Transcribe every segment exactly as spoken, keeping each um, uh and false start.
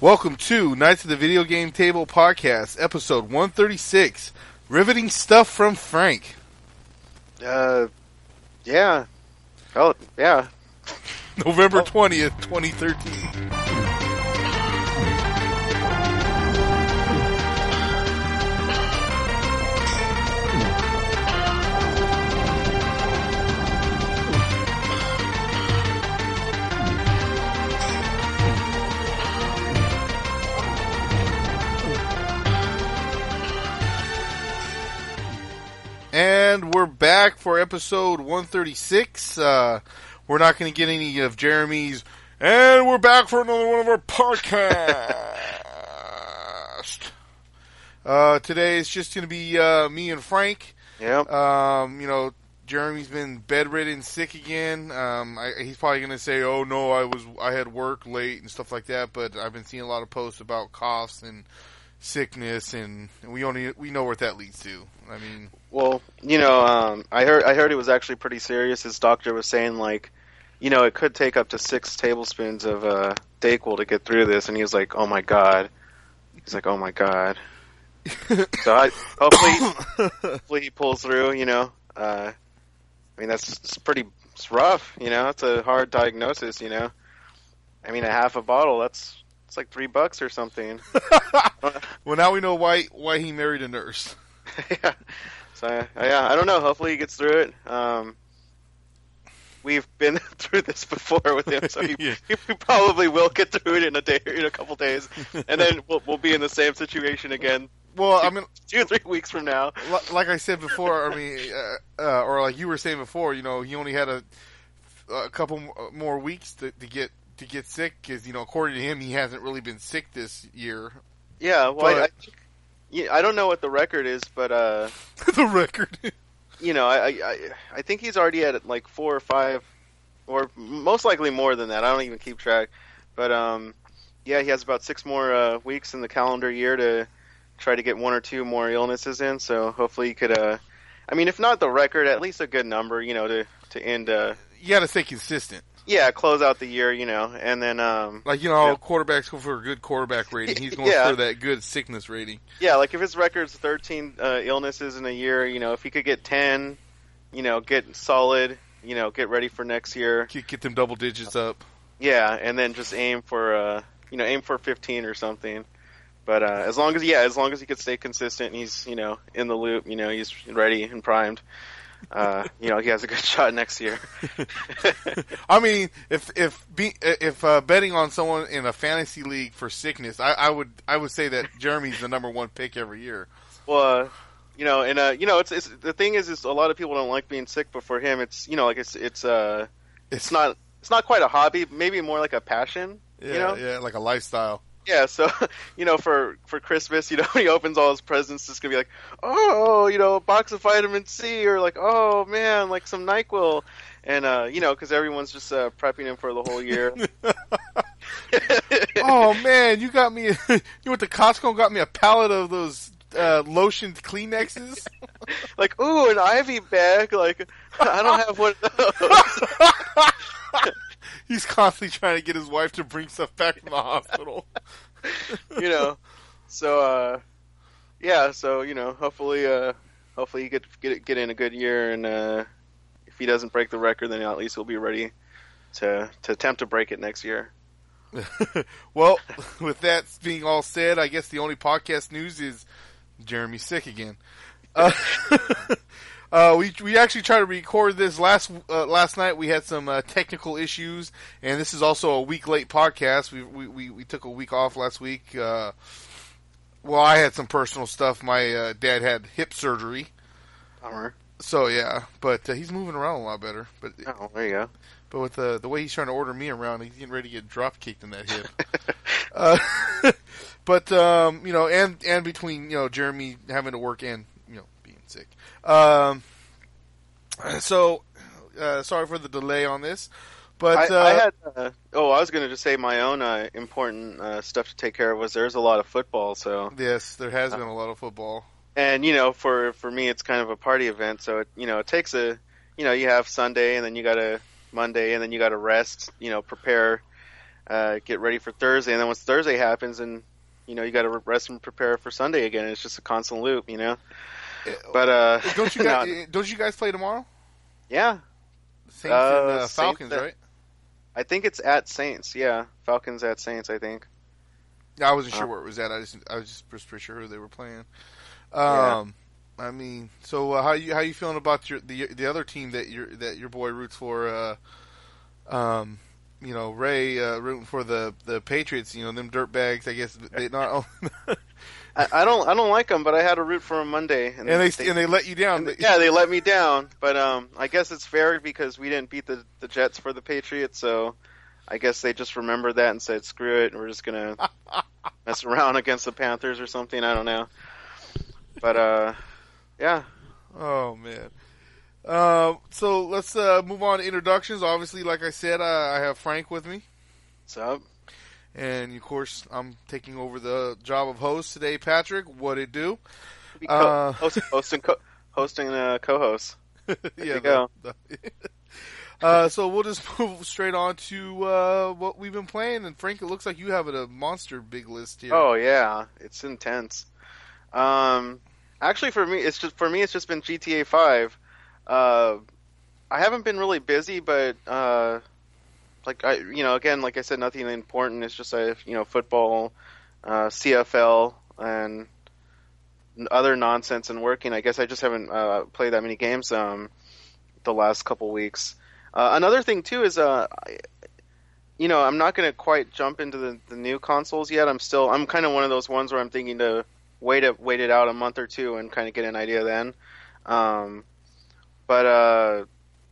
Welcome to Knights of the Video Game Table Podcast, episode one thirty-six. Riveting stuff from Frank. Uh, yeah. Oh, yeah. November oh. twentieth, twenty thirteen. And we're back for episode one thirty-six. Uh, we're not going to get any of Jeremy's, and we're back for another one of our podcasts. uh, today it's just going to be uh, me and Frank. Yep. Um, you know, Jeremy's been bedridden, sick again. Um, I, he's probably going to say, "Oh no, I was I had work late and stuff like that." But I've been seeing a lot of posts about coughs and sickness, and we only we know what that leads to. I mean, well, you know, um, I heard I heard it was actually pretty serious. His doctor was saying, like, you know, it could take up to six tablespoons of uh, Dayquil to get through this, and he was like, "Oh my god," he's like, "Oh my god." So I hopefully, hopefully he pulls through. You know, uh, I mean, that's it's pretty it's rough. You know, it's a hard diagnosis. You know, I mean, a half a bottle. That's It's like three bucks or something. Well, now we know why why he married a nurse. Yeah. So yeah, I don't know. Hopefully he gets through it. Um, we've been through this before with him, so he, yeah. he, he probably will get through it in a day, in a couple days, and then we'll we'll be in the same situation again. Well, two, I mean, two or three weeks from now. Like I said before, I mean, uh, uh, or like you were saying before, you know, he only had a a couple more weeks to, to get. to get sick, because, you know, according to him, he hasn't really been sick this year. Yeah, well, but... I, I, yeah, I don't know what the record is, but... Uh, the record? You know, I, I I think he's already at, like, four or five, or most likely more than that. I don't even keep track. But, um, yeah, he has about six more uh, weeks in the calendar year to try to get one or two more illnesses in, so hopefully he could, uh, I mean, if not the record, at least a good number, you know, to, to end... Uh, you gotta stay consistent. Yeah, close out the year, you know, and then... Um, like, you know, you know, quarterbacks go for a good quarterback rating. He's going yeah. for that good sickness rating. Yeah, like if his record's thirteen uh, illnesses in a year, you know, if he could get ten, you know, get solid, you know, get ready for next year. Get them double digits up. Yeah, and then just aim for, uh, you know, aim for fifteen or something. But uh, as long as, yeah, as long as he could stay consistent and he's, you know, in the loop, you know, he's ready and primed. Uh, you know, he has a good shot next year. I mean, if if be, if uh, betting on someone in a fantasy league for sickness, I, I would I would say that Jeremy's the number one pick every year. Well, uh, you know, and uh, you know, it's, it's the thing is, is a lot of people don't like being sick, but for him, it's you know, like it's it's uh, it's not it's not quite a hobby, maybe more like a passion. Yeah, you know? Yeah, like a lifestyle. Yeah, so, you know, for, for Christmas, you know, when he opens all his presents, it's going to be like, oh, you know, a box of vitamin C, or like, oh, man, like some NyQuil. And, uh, you know, because everyone's just uh, prepping him for the whole year. Oh, man, you got me, you went to Costco and got me a pallet of those uh, lotioned Kleenexes? Like, ooh, an Ivy bag, like, I don't have one of those. He's constantly trying to get his wife to bring stuff back from the hospital. You know, so, uh, yeah, so, you know, hopefully, uh, hopefully he get, get, get in a good year, and, uh, if he doesn't break the record, then at least he'll be ready to, to attempt to break it next year. Well, with that being all said, I guess the only podcast news is Jeremy's sick again. Uh, Uh, we we actually tried to record this last uh, last night. We had some uh, technical issues, and this is also a week late podcast. We we we, we took a week off last week. Uh, well, I had some personal stuff. My uh, dad had hip surgery. Bummer. So yeah, but uh, he's moving around a lot better. But oh, there you go. But with the the way he's trying to order me around, he's getting ready to get drop kicked in that hip. uh, but um, you know, and and between you know Jeremy having to work and you know. Sick. Um, so, uh, sorry for the delay on this, but, I, uh, I had, uh, oh, I was going to just say my own, uh, important, uh, stuff to take care of was there's a lot of football, so. Yes, there has uh, been a lot of football. And, you know, for, for me, it's kind of a party event, so, it, you know, it takes a, you know, you have Sunday, and then you got a Monday, and then you got to rest, you know, prepare, uh, get ready for Thursday. And then once Thursday happens, and you know, you got to rest and prepare for Sunday again. It's just a constant loop, you know. But uh, don't you guys, no, don't you guys play tomorrow? Yeah, Saints uh, and uh, Falcons, Saints, right? I think it's at Saints. Yeah, Falcons at Saints. I think. I wasn't sure oh. where it was at. I just, I was just pretty sure who they were playing. Um, yeah. I mean, so uh, how you how you feeling about your the the other team that your that your boy roots for? Uh, um, you know, Ray uh, rooting for the, the Patriots. You know, them dirtbags. I guess they not. I, I don't I don't like them, but I had to root for them Monday, and, and they, they and they let you down. They, yeah, they let me down. But um, I guess it's fair because we didn't beat the the Jets for the Patriots, so. I guess they just remembered that and said, screw it, and we're just going to mess around against the Panthers or something. I don't know. But, uh, yeah. Oh, man. Uh, so let's uh, move on to introductions. Obviously, like I said, I, I have Frank with me. What's up? And, of course, I'm taking over the job of host today, Patrick. What'd it do? Co- uh, host, hosting co- hosting uh, co-host. There yeah, you go. The, the Uh, so we'll just move straight on to uh, what we've been playing. And Frank, it looks like you have a monster big list here. Oh yeah, it's intense. Um, actually, for me, it's just for me, it's just been G T A five. Uh, I haven't been really busy, but uh, like I, you know, again, like I said, nothing important. It's just I, you know, football, uh, C F L, and other nonsense and working. I guess I just haven't uh, played that many games um, the last couple weeks. Uh, another thing, too, is, uh, you know, I'm not going to quite jump into the, the new consoles yet. I'm still – I'm kind of one of those ones where I'm thinking to wait it, wait it out a month or two and kind of get an idea then. Um, but, uh,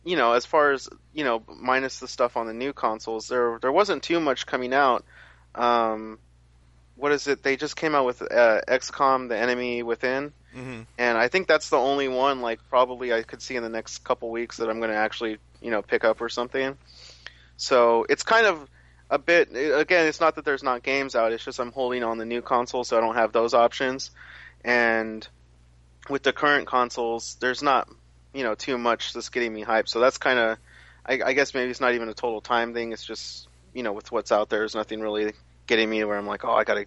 you know, as far as, you know, minus the stuff on the new consoles, there there wasn't too much coming out. Um, what is it? They just came out with uh, X COM The Enemy Within. Mm-hmm. And I think that's the only one, like, probably I could see in the next couple weeks that I'm going to actually – you know, pick up or something. So it's kind of a bit, again, it's not that there's not games out, it's just I'm holding on the new console, so I don't have those options. And with the current consoles, there's not, you know, too much that's getting me hyped. So that's kind of, I, I guess maybe it's not even a total time thing, it's just, you know, with what's out there, there's nothing really getting me where I'm like, oh, I gotta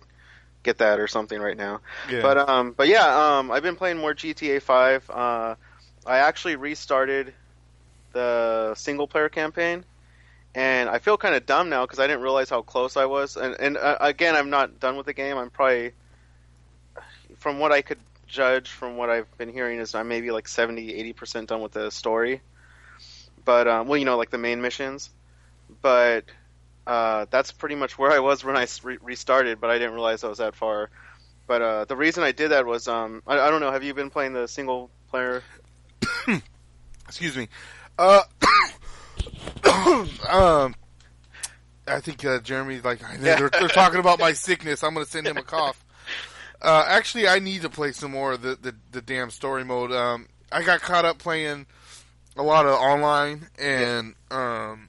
get that or something right now. Yeah. But, um, but yeah, um, I've been playing more G T A five. Uh, I actually restarted the single player campaign, and I feel kind of dumb now because I didn't realize how close I was, and, and uh, again, I'm not done with the game. I'm probably, from what I could judge from what I've been hearing, is I'm maybe like seventy eighty percent done with the story, but um, well, you know, like the main missions, but uh, that's pretty much where I was when I re- restarted, but I didn't realize I was that far. But uh, the reason I did that was um, I, I don't know, have you been playing the single player? excuse me Uh, um, I think uh, Jeremy's like, they're, they're talking about my sickness. I'm going to send him a cough. Uh, actually, I need to play some more of the, the, the damn story mode. Um, I got caught up playing a lot of online, and um,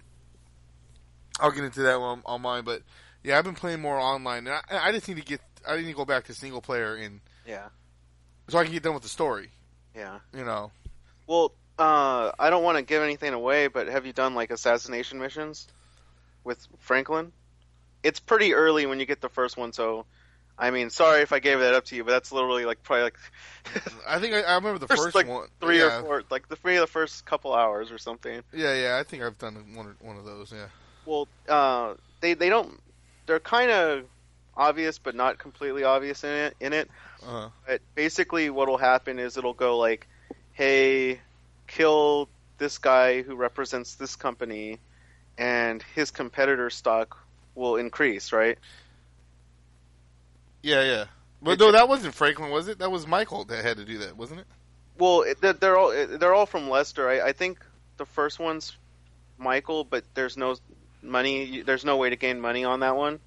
I'll get into that one on mine. But yeah, I've been playing more online, and I, I just need to get. I need to go back to single player, and yeah, so I can get done with the story. Yeah, you know. Well. Uh, I don't want to give anything away, but have you done, like, assassination missions with Franklin? It's pretty early when you get the first one, so, I mean, sorry if I gave that up to you, but that's literally, like, probably, like... I think I, I remember the first, first like, one. Three yeah. or four, like, the three of the first couple hours or something. Yeah, yeah, I think I've done one one of those, yeah. Well, uh, they, they don't... They're kind of obvious, but not completely obvious in it. In it. Uh-huh. But basically, what'll happen is it'll go, like, hey... kill this guy who represents this company, and his competitor stock will increase, right? Yeah, yeah. But it's, no, that wasn't Franklin, was it? That was Michael that had to do that, wasn't it? Well, it, they're all they're all from Lester. I, I think the first one's Michael, but there's no money. There's no way to gain money on that one.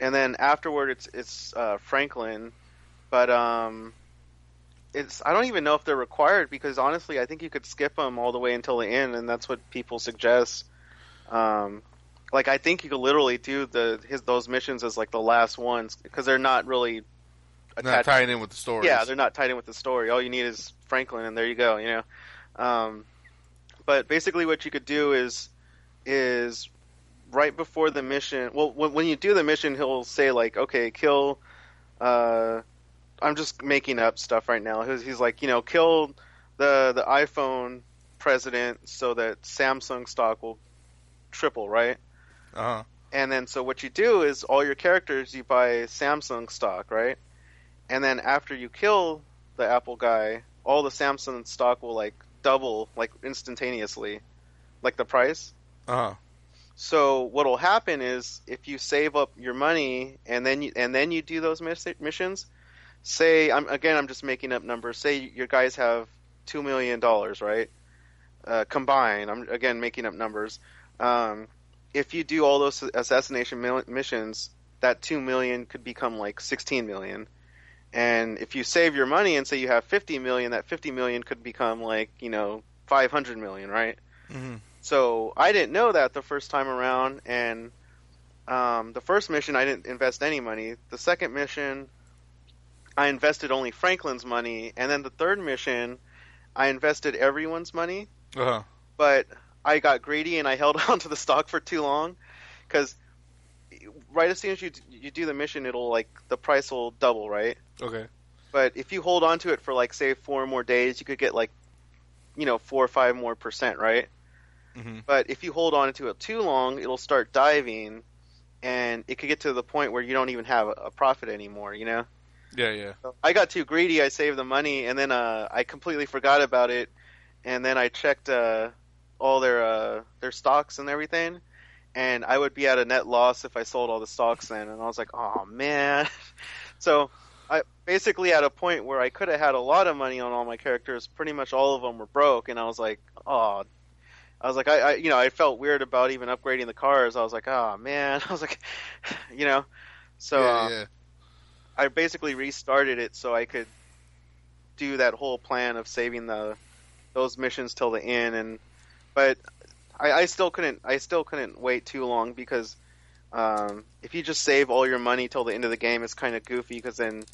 And then afterward, it's it's uh, Franklin, but um. It's, I don't even know if they're required because, honestly, I think you could skip them all the way until the end, and that's what people suggest. Um, like, I think you could literally do the his, those missions as, like, the last ones because they're not really... Not tied in with the story. Yeah, they're not tied in with the story. All you need is Franklin, and there you go, you know? Um, but basically what you could do is is right before the mission, well, when, when you do the mission, he'll say, like, okay, kill, uh, I'm just making up stuff right now. He's, he's like, you know, kill the, the iPhone president so that Samsung stock will triple, right? Uh-huh. And then, so what you do is all your characters, you buy Samsung stock, right? And then after you kill the Apple guy, all the Samsung stock will, like, double, like, instantaneously, like, the price. Uh-huh. So what'll happen is if you save up your money and then you, and then you do those miss- missions, say, I'm, again, I'm just making up numbers, say your guys have two million dollars, right? Uh, combined, I'm, again, making up numbers. Um, if you do all those assassination mil- missions, that two million could become like sixteen million. And if you save your money and say you have fifty million, that fifty million could become like, you know, five hundred million, right? Mm-hmm. So I didn't know that the first time around. And um, the first mission, I didn't invest any money. The second mission, I invested only Franklin's money. And then the third mission, I invested everyone's money. Uh-huh. But I got greedy and I held on to the stock for too long because right as soon as you you do the mission, it'll like the price will double, right? Okay. But if you hold on to it for like say four more days, you could get like, you know, four or five more percent, right? Mm-hmm. But if you hold on to it too long, it'll start diving, and it could get to the point where you don't even have a profit anymore, you know? Yeah, yeah. So I got too greedy. I saved the money, and then uh, I completely forgot about it, and then I checked uh, all their uh, their stocks and everything. And I would be at a net loss if I sold all the stocks then. And I was like, oh, man. So I basically at a point where I could have had a lot of money on all my characters, pretty much all of them were broke. And I was like, oh, I was like, I, I you know, I felt weird about even upgrading the cars. I was like, oh, man. I was like, you know, so yeah, yeah. Uh, I basically restarted it so I could do that whole plan of saving the those missions till the end. And but I, I still couldn't. I still couldn't wait too long because um, if you just save all your money till the end of the game, it's kind of goofy. Because then,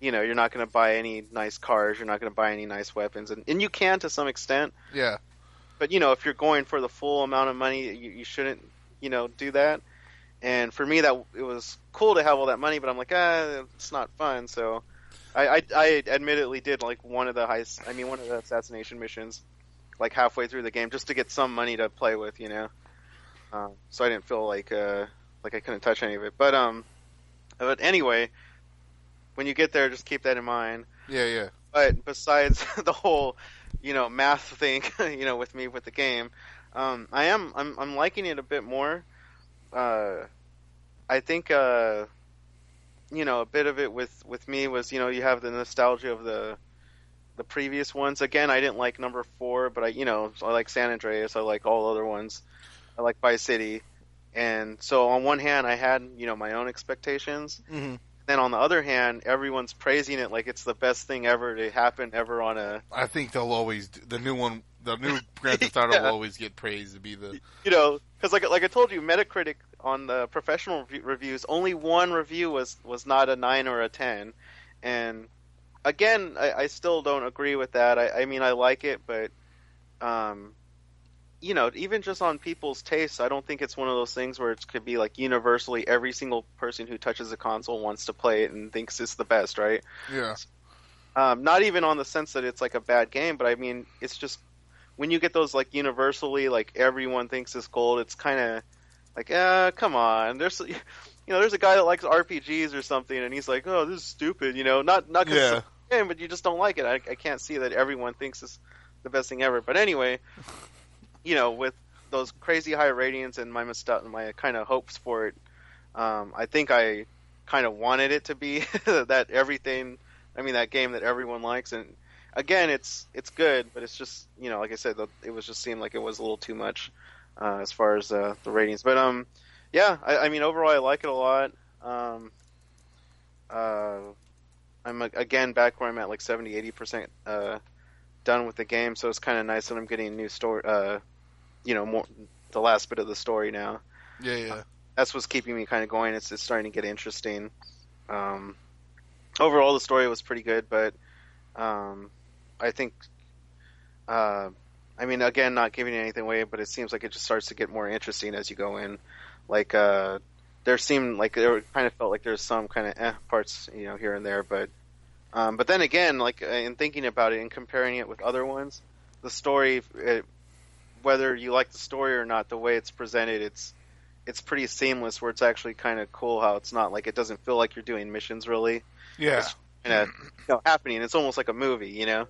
you know, you're not going to buy any nice cars. You're not going to buy any nice weapons, and, and you can to some extent. Yeah. But you know, if you're going for the full amount of money, you, you shouldn't, you know, do that. And for me, that it was cool to have all that money, but I'm like, ah, it's not fun. So, I, I, I admittedly did like one of the heist. I mean, one of the assassination missions. Like halfway through the game, just to get some money to play with, you know. Um, so I didn't feel like uh, like I couldn't touch any of it. But um, but anyway, when you get there, just keep that in mind. Yeah, yeah. But besides the whole, you know, math thing, you know, with me with the game, um, I am I'm I'm liking it a bit more. Uh, I think uh, you know, a bit of it with, with me was, you know, you have the nostalgia of the. The previous ones. Again, I didn't like number four, but I, you know, I like San Andreas. I like all other ones. I like Vice City. And so on one hand, I had, you know, my own expectations. Mm-hmm. Then on the other hand, everyone's praising it like it's the best thing ever to happen ever on a... I think they'll always... Do, the new one, the new Grand Theft Auto yeah. will always get praised to be the... You know, because like, like I told you, Metacritic on the professional reviews, only one review was, was not a nine or a ten. And... Again, I, I still don't agree with that. I, I mean, I like it, but, um, you know, even just on people's tastes, I don't think it's one of those things where it could be, like, universally every single person who touches a console wants to play it and thinks it's the best, right? Yeah. Um, not even on the sense that it's, like, a bad game, but, I mean, it's just when you get those, like, universally, like, everyone thinks it's gold, it's kind of like, ah, come on, there's... You know, there's a guy that likes R P Gs or something, and he's like, oh, this is stupid, you know, not not because yeah. it's a game, but you just don't like it. I, I can't see that everyone thinks it's the best thing ever. But anyway, you know, with those crazy high ratings and my must- my kind of hopes for it, um, I think I kind of wanted it to be that everything, I mean, that game that everyone likes. And, again, it's it's good, but it's just, you know, like I said, the, it was just seemed like it was a little too much uh, as far as uh, the ratings. But, um... Yeah, I, I mean, overall, I like it a lot. Um, uh, I'm, again, back where I'm at, like, seventy, eighty percent uh, done with the game, so it's kind of nice that I'm getting a new story, uh, you know, more, the last bit of the story now. Yeah, yeah. Uh, that's what's keeping me kind of going. It's, it's starting to get interesting. Um, overall, the story was pretty good, but um, I think... Uh, I mean, again, not giving anything away, but it seems like it just starts to get more interesting as you go in. like uh, there seemed like there kind of felt like there's some kind of eh parts, you know, here and there. But um, but then again, like in thinking about it and comparing it with other ones, the story, it, whether you like the story or not, the way it's presented, it's it's pretty seamless. Where it's actually kind of cool how it's not like it doesn't feel like you're doing missions really. Yeah. It's kind of you know, happening. It's almost like a movie, you know.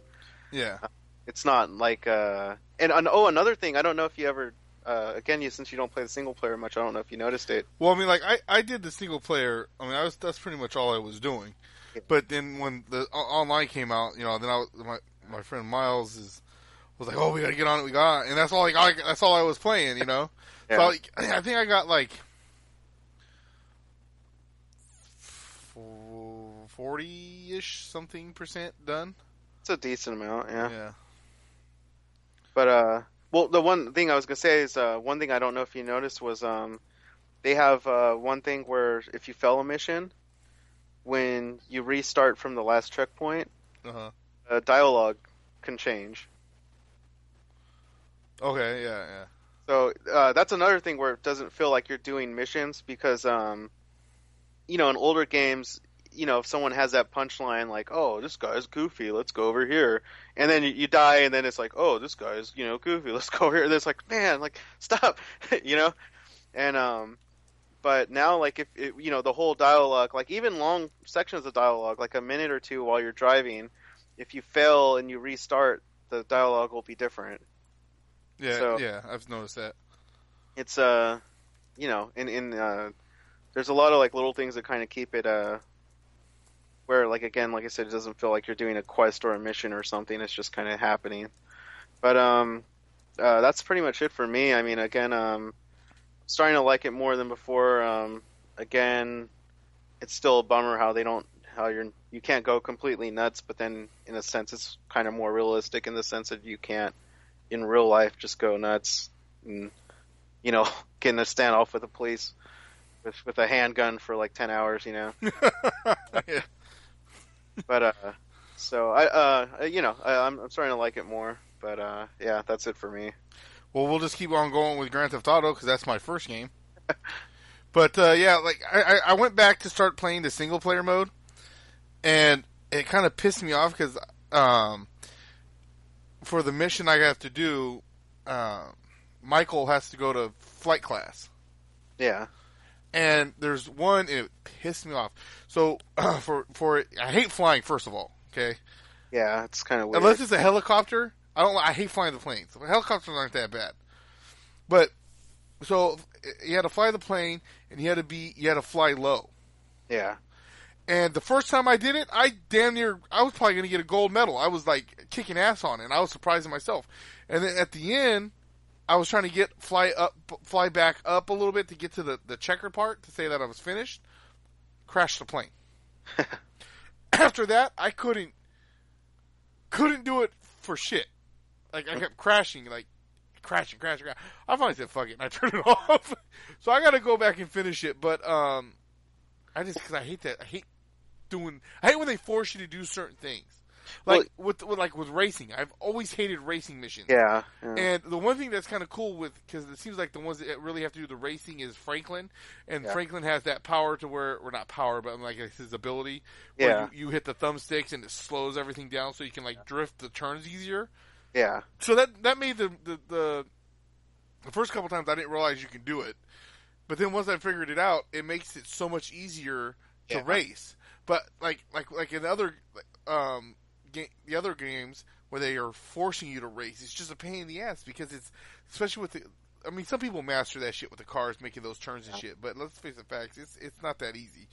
Yeah. Uh, it's not like uh, and, and oh, another thing. I don't know if you ever uh, again, you since you don't play the single player much, I don't know if you noticed it. Well, I mean, like I, I did the single player. I mean, I was that's pretty much all I was doing. Yeah. But then when the o- online came out, you know, then I was, my my friend Miles is was like, oh, we gotta get on it, we got on. And that's all like I that's all I was playing, you know. Yeah. So I, like, I think I got like forty-ish something percent done. It's a decent amount, yeah. Yeah. But, uh, well, the one thing I was going to say is, uh, one thing I don't know if you noticed was, um, they have, uh, one thing where if you fail a mission, when you restart from the last checkpoint, uh-huh. uh, dialogue can change. Okay, yeah, yeah. So, uh, that's another thing where it doesn't feel like you're doing missions because, um, you know, in older games, you know, if someone has that punchline, like, oh, this guy's goofy, let's go over here. And then you, you die, and then it's like, oh, this guy's, you know, goofy, let's go over here. And it's like, man, like, stop, you know? And, um, but now, like, if, it, you know, the whole dialogue, like, even long sections of dialogue, like a minute or two while you're driving, if you fail and you restart, the dialogue will be different. Yeah, so, yeah, I've noticed that. It's, uh, you know, in, in, uh, there's a lot of, like, little things that kind of keep it, uh, where, like, again, like I said, it doesn't feel like you're doing a quest or a mission or something. It's just kind of happening. But um, uh, that's pretty much it for me. I mean, again, um, starting to like it more than before. Um, again, it's still a bummer how they don't, how you're, you can't go completely nuts. But then, in a sense, it's kind of more realistic in the sense that you can't, in real life, just go nuts and, you know, get in a standoff with the police with with a handgun for like ten hours. You know. Yeah. But, uh, so, I, uh, you know, I, I'm, I'm starting to like it more, but, uh, yeah, that's it for me. Well, we'll just keep on going with Grand Theft Auto, because that's my first game. But, uh, yeah, like, I, I went back to start playing the single-player mode, and it kind of pissed me off, because, um, for the mission I have to do, uh, Michael has to go to flight class. Yeah. And there's one, it pissed me off. So, uh, for, for, I hate flying, first of all, okay? Yeah, it's kind of weird. Unless it's a helicopter, I don't, I hate flying the planes. Helicopters aren't that bad. But, so, you had to fly the plane, and you had to be, you had to fly low. Yeah. And the first time I did it, I damn near, I was probably gonna get a gold medal. I was like, kicking ass on it, and I was surprising myself. And then at the end, I was trying to get fly up, fly back up a little bit to get to the, the checker part to say that I was finished. Crashed the plane. After that, I couldn't couldn't do it for shit. Like I kept crashing, like crashing, crashing, crashing. I finally said fuck it, and I turned it off. So I got to go back and finish it. But um, I just because I hate that I hate doing I hate when they force you to do certain things. Like well, with, with like with racing, I've always hated racing missions. Yeah, yeah. And the one thing that's kind of cool with because it seems like the ones that really have to do the racing is Franklin, and yeah. Franklin has that power to where or not power, but like his ability where yeah. you, you hit the thumbsticks and it slows everything down so you can like yeah. drift the turns easier. Yeah. So that that made the the, the the first couple times I didn't realize you can do it, but then once I figured it out, it makes it so much easier to yeah. race. But like like like in other um. the other games where they are forcing you to race, it's just a pain in the ass because it's, especially with the, I mean, some people master that shit with the cars making those turns and yeah. shit, but let's face the facts, it's it's not that easy,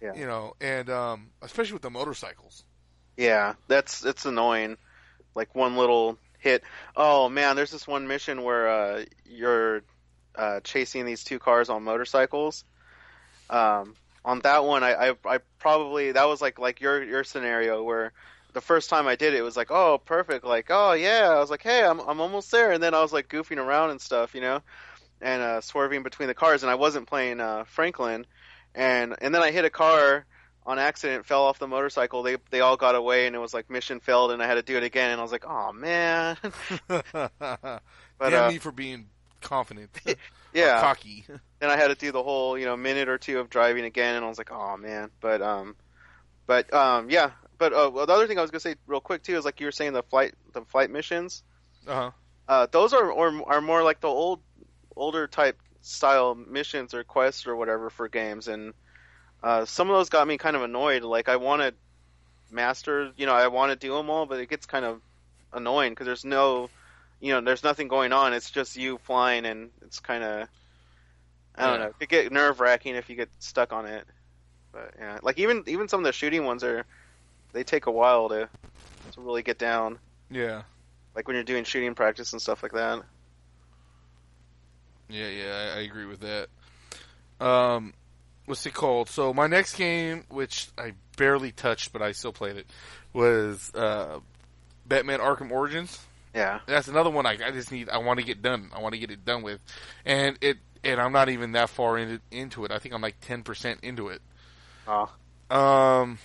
yeah. you know, and um, especially with the motorcycles. Yeah, that's, it's annoying. Like one little hit. Oh man, there's this one mission where uh, you're uh, chasing these two cars on motorcycles. Um, on that one, I, I, I probably, that was like, like your, your scenario where the first time I did it, it was like, oh, perfect. Like, oh, yeah. I was like, hey, I'm I'm almost there. And then I was like goofing around and stuff, you know, and uh, swerving between the cars. And I wasn't playing uh, Franklin. And and then I hit a car on accident, fell off the motorcycle. They they all got away, and it was like mission failed, and I had to do it again. And I was like, oh, man. but, Damn uh, me for being confident. Yeah. Or cocky. Then I had to do the whole, you know, minute or two of driving again, and I was like, oh man. But um, but um, yeah. But uh, well, the other thing I was gonna say real quick too is like you were saying the flight, the flight missions. Uh-huh. Uh, those are or are more like the old, older type style missions or quests or whatever for games, and uh, some of those got me kind of annoyed. Like I want to master, you know, I want to do them all, but it gets kind of annoying because there's no, you know, there's nothing going on. It's just you flying, and it's kind of, I don't yeah. know. It could get nerve wracking if you get stuck on it. But yeah, like even even some of the shooting ones are. They take a while to, to really get down. Yeah. Like when you're doing shooting practice and stuff like that. Yeah, yeah, I, I agree with that. Um, what's it called? So my next game, which I barely touched, but I still played it, was uh, Batman Arkham Origins. Yeah. That's another one I, I just need, I want to get done. I want to get it done with. And it, and I'm not even that far in, into it. I think I'm like ten percent into it. Oh. Um...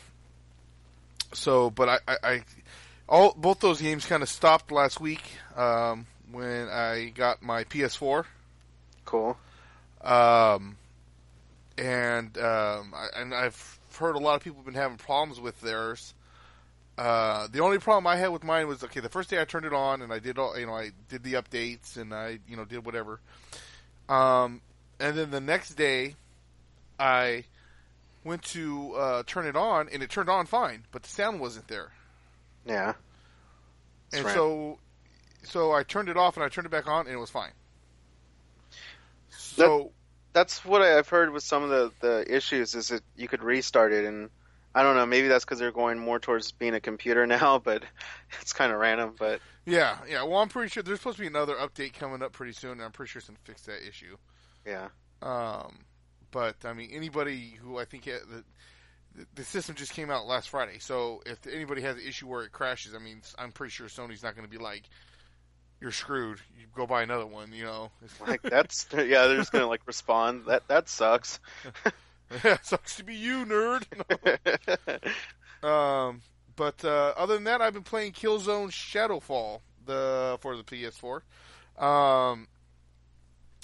So, but I, I, I, all both those games kind of stopped last week um, when I got my P S four. Cool. Um, and um, I, and I've heard a lot of people have been having problems with theirs. Uh, the only problem I had with mine was okay. The first day I turned it on and I did all, you know, I did the updates and I, you know, did whatever. Um, and then the next day, I. Went to uh, turn it on, and it turned on fine, but the sound wasn't there. Yeah. That's and right. so, so I turned it off, and I turned it back on, and it was fine. So that, that's what I've heard with some of the, the issues is that you could restart it, and I don't know, maybe that's because they're going more towards being a computer now, but it's kind of random. But yeah, yeah. Well, I'm pretty sure there's supposed to be another update coming up pretty soon, and I'm pretty sure it's going to fix that issue. Yeah. Um. But, I mean, anybody who I think had the, the system just came out last Friday. So, if anybody has an issue where it crashes, I mean, I'm pretty sure Sony's not going to be like, you're screwed. You go buy another one, you know. Like, that's, yeah, they're just going to, like, respond. That that sucks. Yeah, sucks to be you, nerd. No. um, but, uh, other than that, I've been playing Killzone Shadowfall the, for the P S four. Um...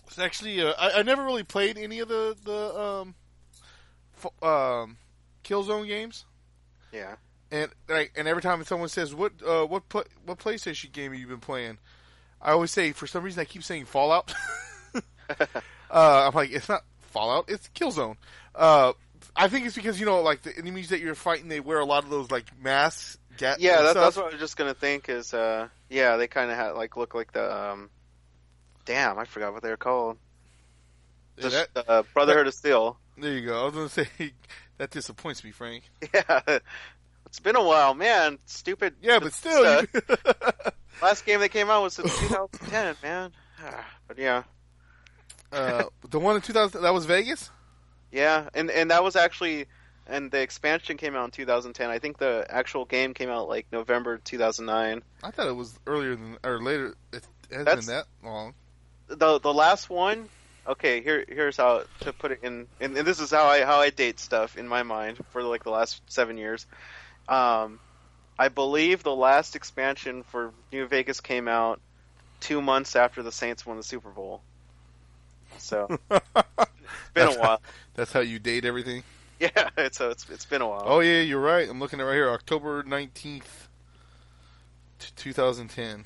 It's actually, uh, I, I never really played any of the, the um, f- um, Killzone games. Yeah. And like, and every time someone says, what uh, what pl- what PlayStation game have you been playing? I always say, for some reason, I keep saying Fallout. uh, I'm like, it's not Fallout, it's Killzone. Uh, I think it's because, you know, like, the enemies that you're fighting, they wear a lot of those, like, masks. Gat- yeah, that, that's what I was just going to think is, uh, yeah, they kind of, like, look like the... Um... Damn, I forgot what they were called. The yeah, that, uh, Brotherhood that, of Steel. There you go. I was going to say, that disappoints me, Frank. Yeah. It's been a while, man. Stupid. Yeah, but still. Uh, last game that came out was in twenty ten, man. But yeah. uh, the one in two thousand, that was Vegas? Yeah, and, and that was actually, and the expansion came out in two thousand ten. I think the actual game came out like November two thousand nine. I thought it was earlier than, or later. It hasn't been that long. The the last one, okay. Here here's how to put it in, and, and this is how I how I date stuff in my mind for like the last seven years. Um, I believe the last expansion for New Vegas came out two months after the Saints won the Super Bowl. So it's been a while. How, that's how you date everything. Yeah, it's a, it's it's been a while. Oh yeah, you're right. I'm looking at right here, October nineteenth, two thousand ten.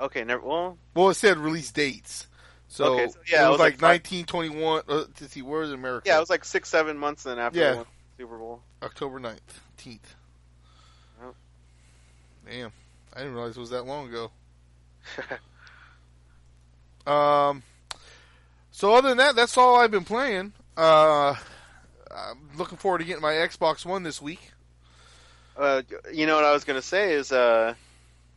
Okay, never, well... Well, it said release dates. So, okay, so yeah, it, was it was like, like nineteen twenty-one... Uh, to see, where is America? Yeah, it was like six, seven months then after yeah. the Super Bowl. October nineteenth. Oh. Damn. I didn't realize it was that long ago. um. So, other than that, that's all I've been playing. Uh, I'm looking forward to getting my Xbox One this week. Uh, you know what I was going to say is... uh.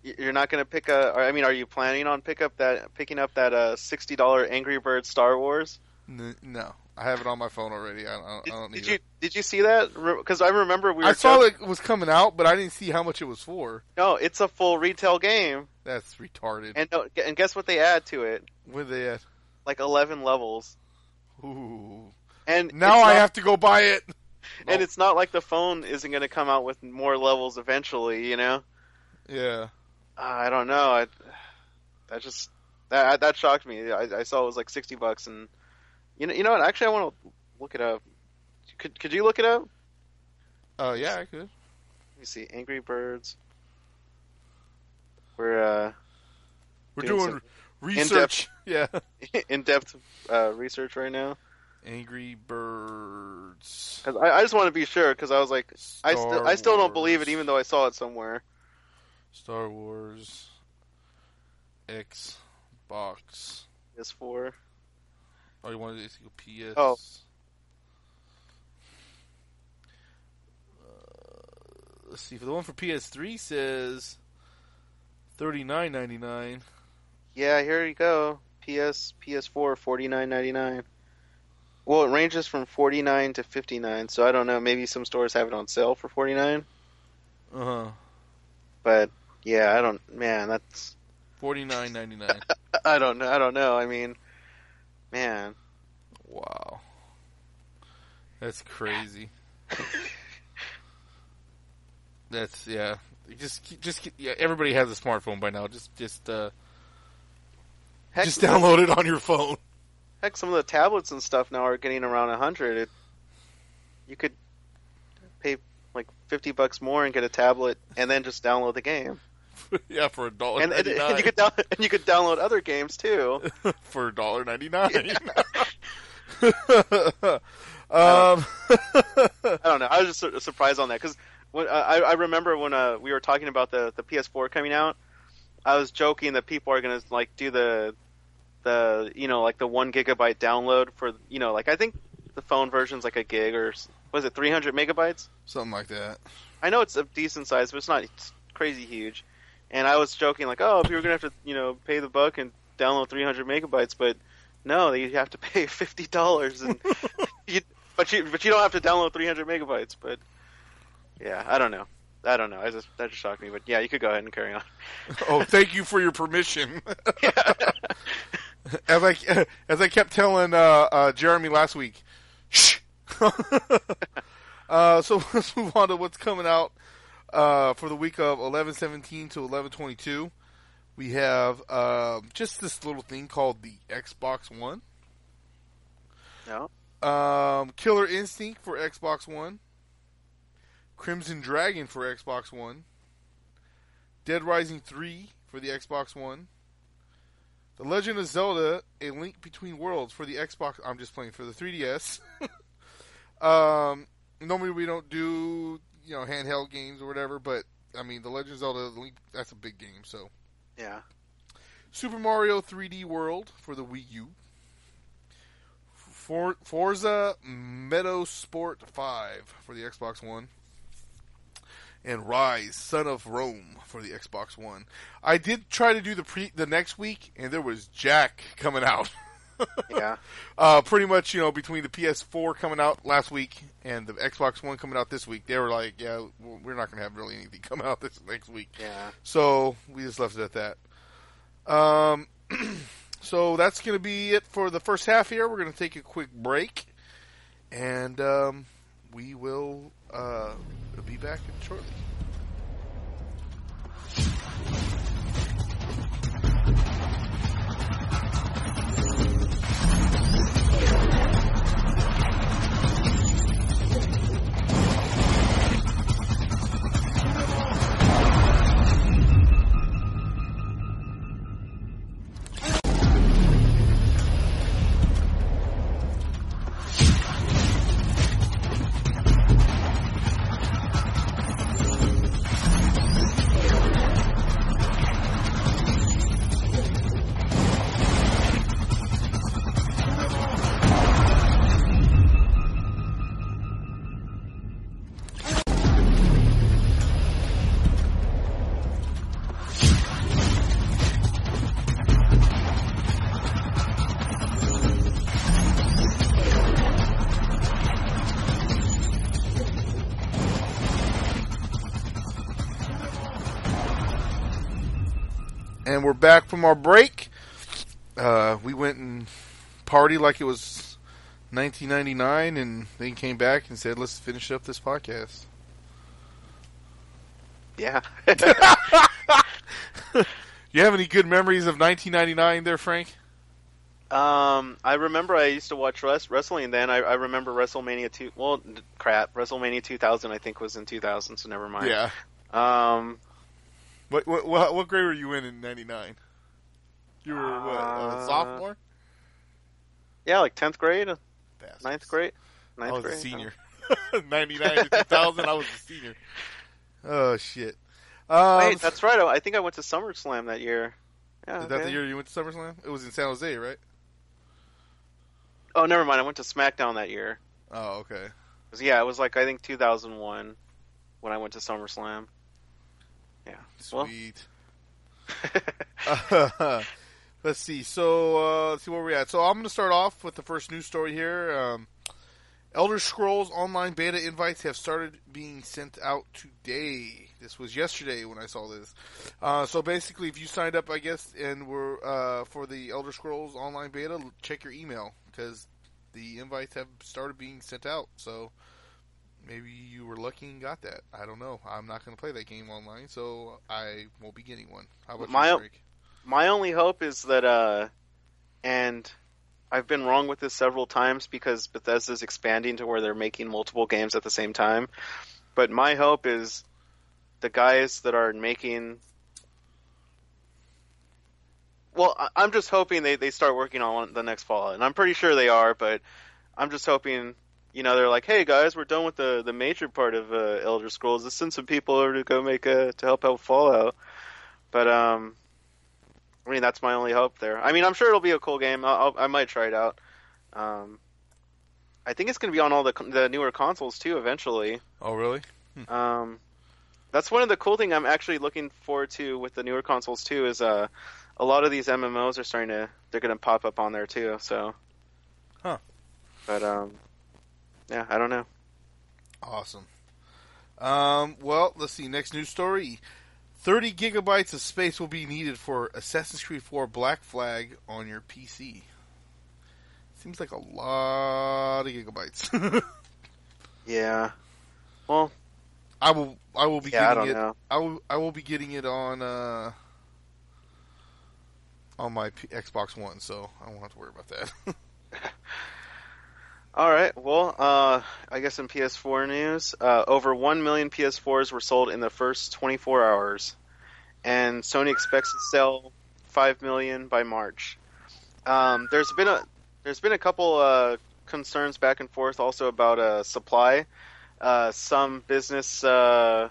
You're not going to pick a. Or, I mean, are you planning on pick up that picking up that uh, sixty dollar Angry Birds Star Wars? No, I have it on my phone already. I don't, did, I don't need did you, it. Did you see that? Because I remember we. Were I saw talking... it was coming out, but I didn't see how much it was for. No, it's a full retail game. That's retarded. And no, and guess what they add to it? What did they add? Like eleven levels. Ooh. And now I not... have to go buy it. And nope. It's not like the phone isn't going to come out with more levels eventually. You know. Yeah. I don't know. I, that just that that shocked me. I, I saw it was like sixty bucks, and You know, you know what? Actually, I want to look it up. Could could you look it up? Oh uh, yeah, I could. Let me see. Angry Birds. We're uh, we're doing, doing research. In-depth, yeah, in-depth uh, research right now. Angry Birds. Cause I, I just want to be sure because I was like, Star I still I still don't believe it, even though I saw it somewhere. Star Wars. Xbox. P S four. Oh, you wanted to go P S? Oh. Uh, let's see. For the one for P S three says thirty-nine ninety-nine. Yeah, here you go. P S P S four forty-nine ninety-nine. Well, it ranges from forty-nine to fifty-nine, so I don't know. Maybe some stores have it on sale for forty-nine. Uh huh. But yeah, I don't. Man, that's forty-nine ninety-nine. I don't know. I don't know. I mean, man. Wow. That's crazy. That's yeah. Just just yeah, everybody has a smartphone by now. Just just uh heck, just download it on your phone. Heck, some of the tablets and stuff now are getting around a hundred. It you could pay like fifty bucks more and get a tablet and then just download the game. Yeah, for a dollar and, and, and you could down, and you could download other games too for a dollar ninety nine. um, I don't know. I was just su- surprised on that because when uh, I, I remember when uh, we were talking about the, the P S four coming out, I was joking that people are gonna like do the the you know like the one gigabyte download for you know like I think the phone version's like a gig or was it three hundred megabytes something like that. I know it's a decent size, but it's not it's crazy huge. And I was joking, like, oh, people are going to have to, you know, pay the buck and download three hundred megabytes. But no, you have to pay fifty dollars. And you, but you but you don't have to download three hundred megabytes. But, yeah, I don't know. I don't know. I just, that just shocked me. But, yeah, you could go ahead and carry on. Oh, thank you for your permission. as, I, as I kept telling uh, uh, Jeremy last week. Shh. uh, so let's move on to what's coming out. Uh, for the week of eleven seventeen to eleven twenty-two, we have uh, just this little thing called the Xbox One. No. Um, Killer Instinct for Xbox One. Crimson Dragon for Xbox One. Dead Rising three for the Xbox One. The Legend of Zelda A Link Between Worlds for the Xbox. I'm just playing for the three D S. um, normally we don't do, you know, handheld games or whatever, but I mean, The Legend of Zelda Link, that's a big game, so yeah. Super Mario three D World for the Wii U. For, Forza Motorsport five for the Xbox One. And Ryse Son of Rome for the Xbox One. I did try to do the pre the next week, and there was jack coming out. Yeah. Uh, pretty much, you know, between the P S four coming out last week and the Xbox One coming out this week, they were like, yeah, we're not going to have really anything come out this next week. Yeah. So we just left it at that. Um, so that's going to be it for the first half here. We're going to take a quick break, and um, we will uh, be back shortly. And we're back from our break. Uh, we went and partied like it was nineteen ninety-nine, and then came back and said, "Let's finish up this podcast." Yeah. You have any good memories of nineteen ninety-nine, there, Frank? Um, I remember I used to watch res- wrestling, and then I, I remember WrestleMania two. Well, crap, WrestleMania two thousand I think was in two thousand, so never mind. Yeah. Um, what what what grade were you in in ninety-nine? You were uh, what a sophomore? Yeah, like tenth grade, Bastards. ninth grade, ninth I was grade. A senior. ninety-nine to two thousand, I was a senior. Oh shit! Um, Wait, that's right. I think I went to SummerSlam that year. Yeah, Is that okay. the year you went to SummerSlam? It was in San Jose, right? Oh, never mind. I went to SmackDown that year. Oh, okay. Yeah, it was like, I think two thousand one when I went to SummerSlam. Yeah. Sweet. Well. uh, let's see. So, uh, let's see where we're at. So, I'm going to start off with the first news story here. Um, Elder Scrolls Online beta invites have started being sent out today. This was yesterday when I saw this. Uh, so basically, if you signed up, I guess, and were uh, for the Elder Scrolls Online beta, check your email because the invites have started being sent out. So maybe you were lucky and got that. I don't know. I'm not going to play that game online, so I won't be getting one. How about my you, Drake? My only hope is that, uh, and I've been wrong with this several times because Bethesda's expanding to where they're making multiple games at the same time. But my hope is the guys that are making... Well, I'm just hoping they, they start working on the next Fallout. And I'm pretty sure they are, but I'm just hoping, you know, they're like, hey, guys, we're done with the, the major part of uh, Elder Scrolls. Let's send some people over to go make a... to help out Fallout. But, um... I mean, that's my only hope there. I mean, I'm sure it'll be a cool game. I'll, I'll, I might try it out. Um, I think it's going to be on all the the newer consoles, too, eventually. Oh, really? Hm. Um... That's one of the cool things I'm actually looking forward to with the newer consoles too. Is uh, a lot of these M M Os are starting to they're going to pop up on there too. So, huh? But um, yeah, I don't know. Awesome. Um, well, let's see. Next news story: thirty gigabytes of space will be needed for Assassin's Creed Four Black Flag on your P C. Seems like a lot of gigabytes. Yeah. Well. I will. I will be. Yeah, getting I don't it, know. I will. I will be getting it on uh, on my P- Xbox One, so I won't have to worry about that. All right. Well, uh, I guess in P S four news, uh, over one million P S fours were sold in the first twenty-four hours, and Sony expects to sell five million by March. Um, there's been a there's been a couple uh, concerns back and forth also about uh, supply. Uh, some business uh,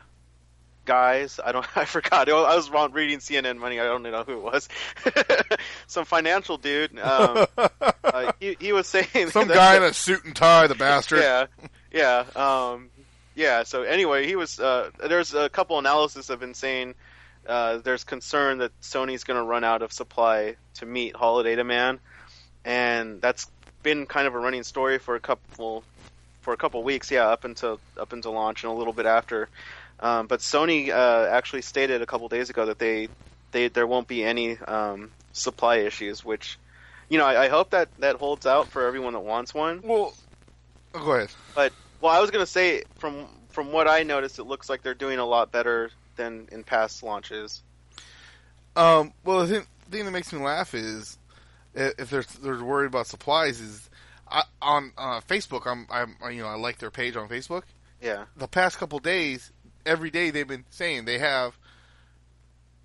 guys, I don't, I forgot. I was wrong reading C N N Money. I don't know who it was. Some financial dude. Um, uh, he, he was saying some that, guy in a suit and tie, the bastard. Yeah, yeah, um, yeah. So anyway, he was. Uh, there's a couple analysis have been saying uh, there's concern that Sony's going to run out of supply to meet holiday demand, and that's been kind of a running story for a couple. For a couple weeks, yeah, up until up until launch and a little bit after. Um, but Sony uh, actually stated a couple days ago that they, they there won't be any um, supply issues, which, you know, I, I hope that, that holds out for everyone that wants one. Well, oh, go ahead. But, well, I was going to say, from from what I noticed, it looks like they're doing a lot better than in past launches. Um, well, the thing, the thing that makes me laugh is, if they're, they're worried about supplies, is I, on uh, Facebook, I'm, I'm, you know, I like their page on Facebook. Yeah. The past couple days, every day they've been saying they have,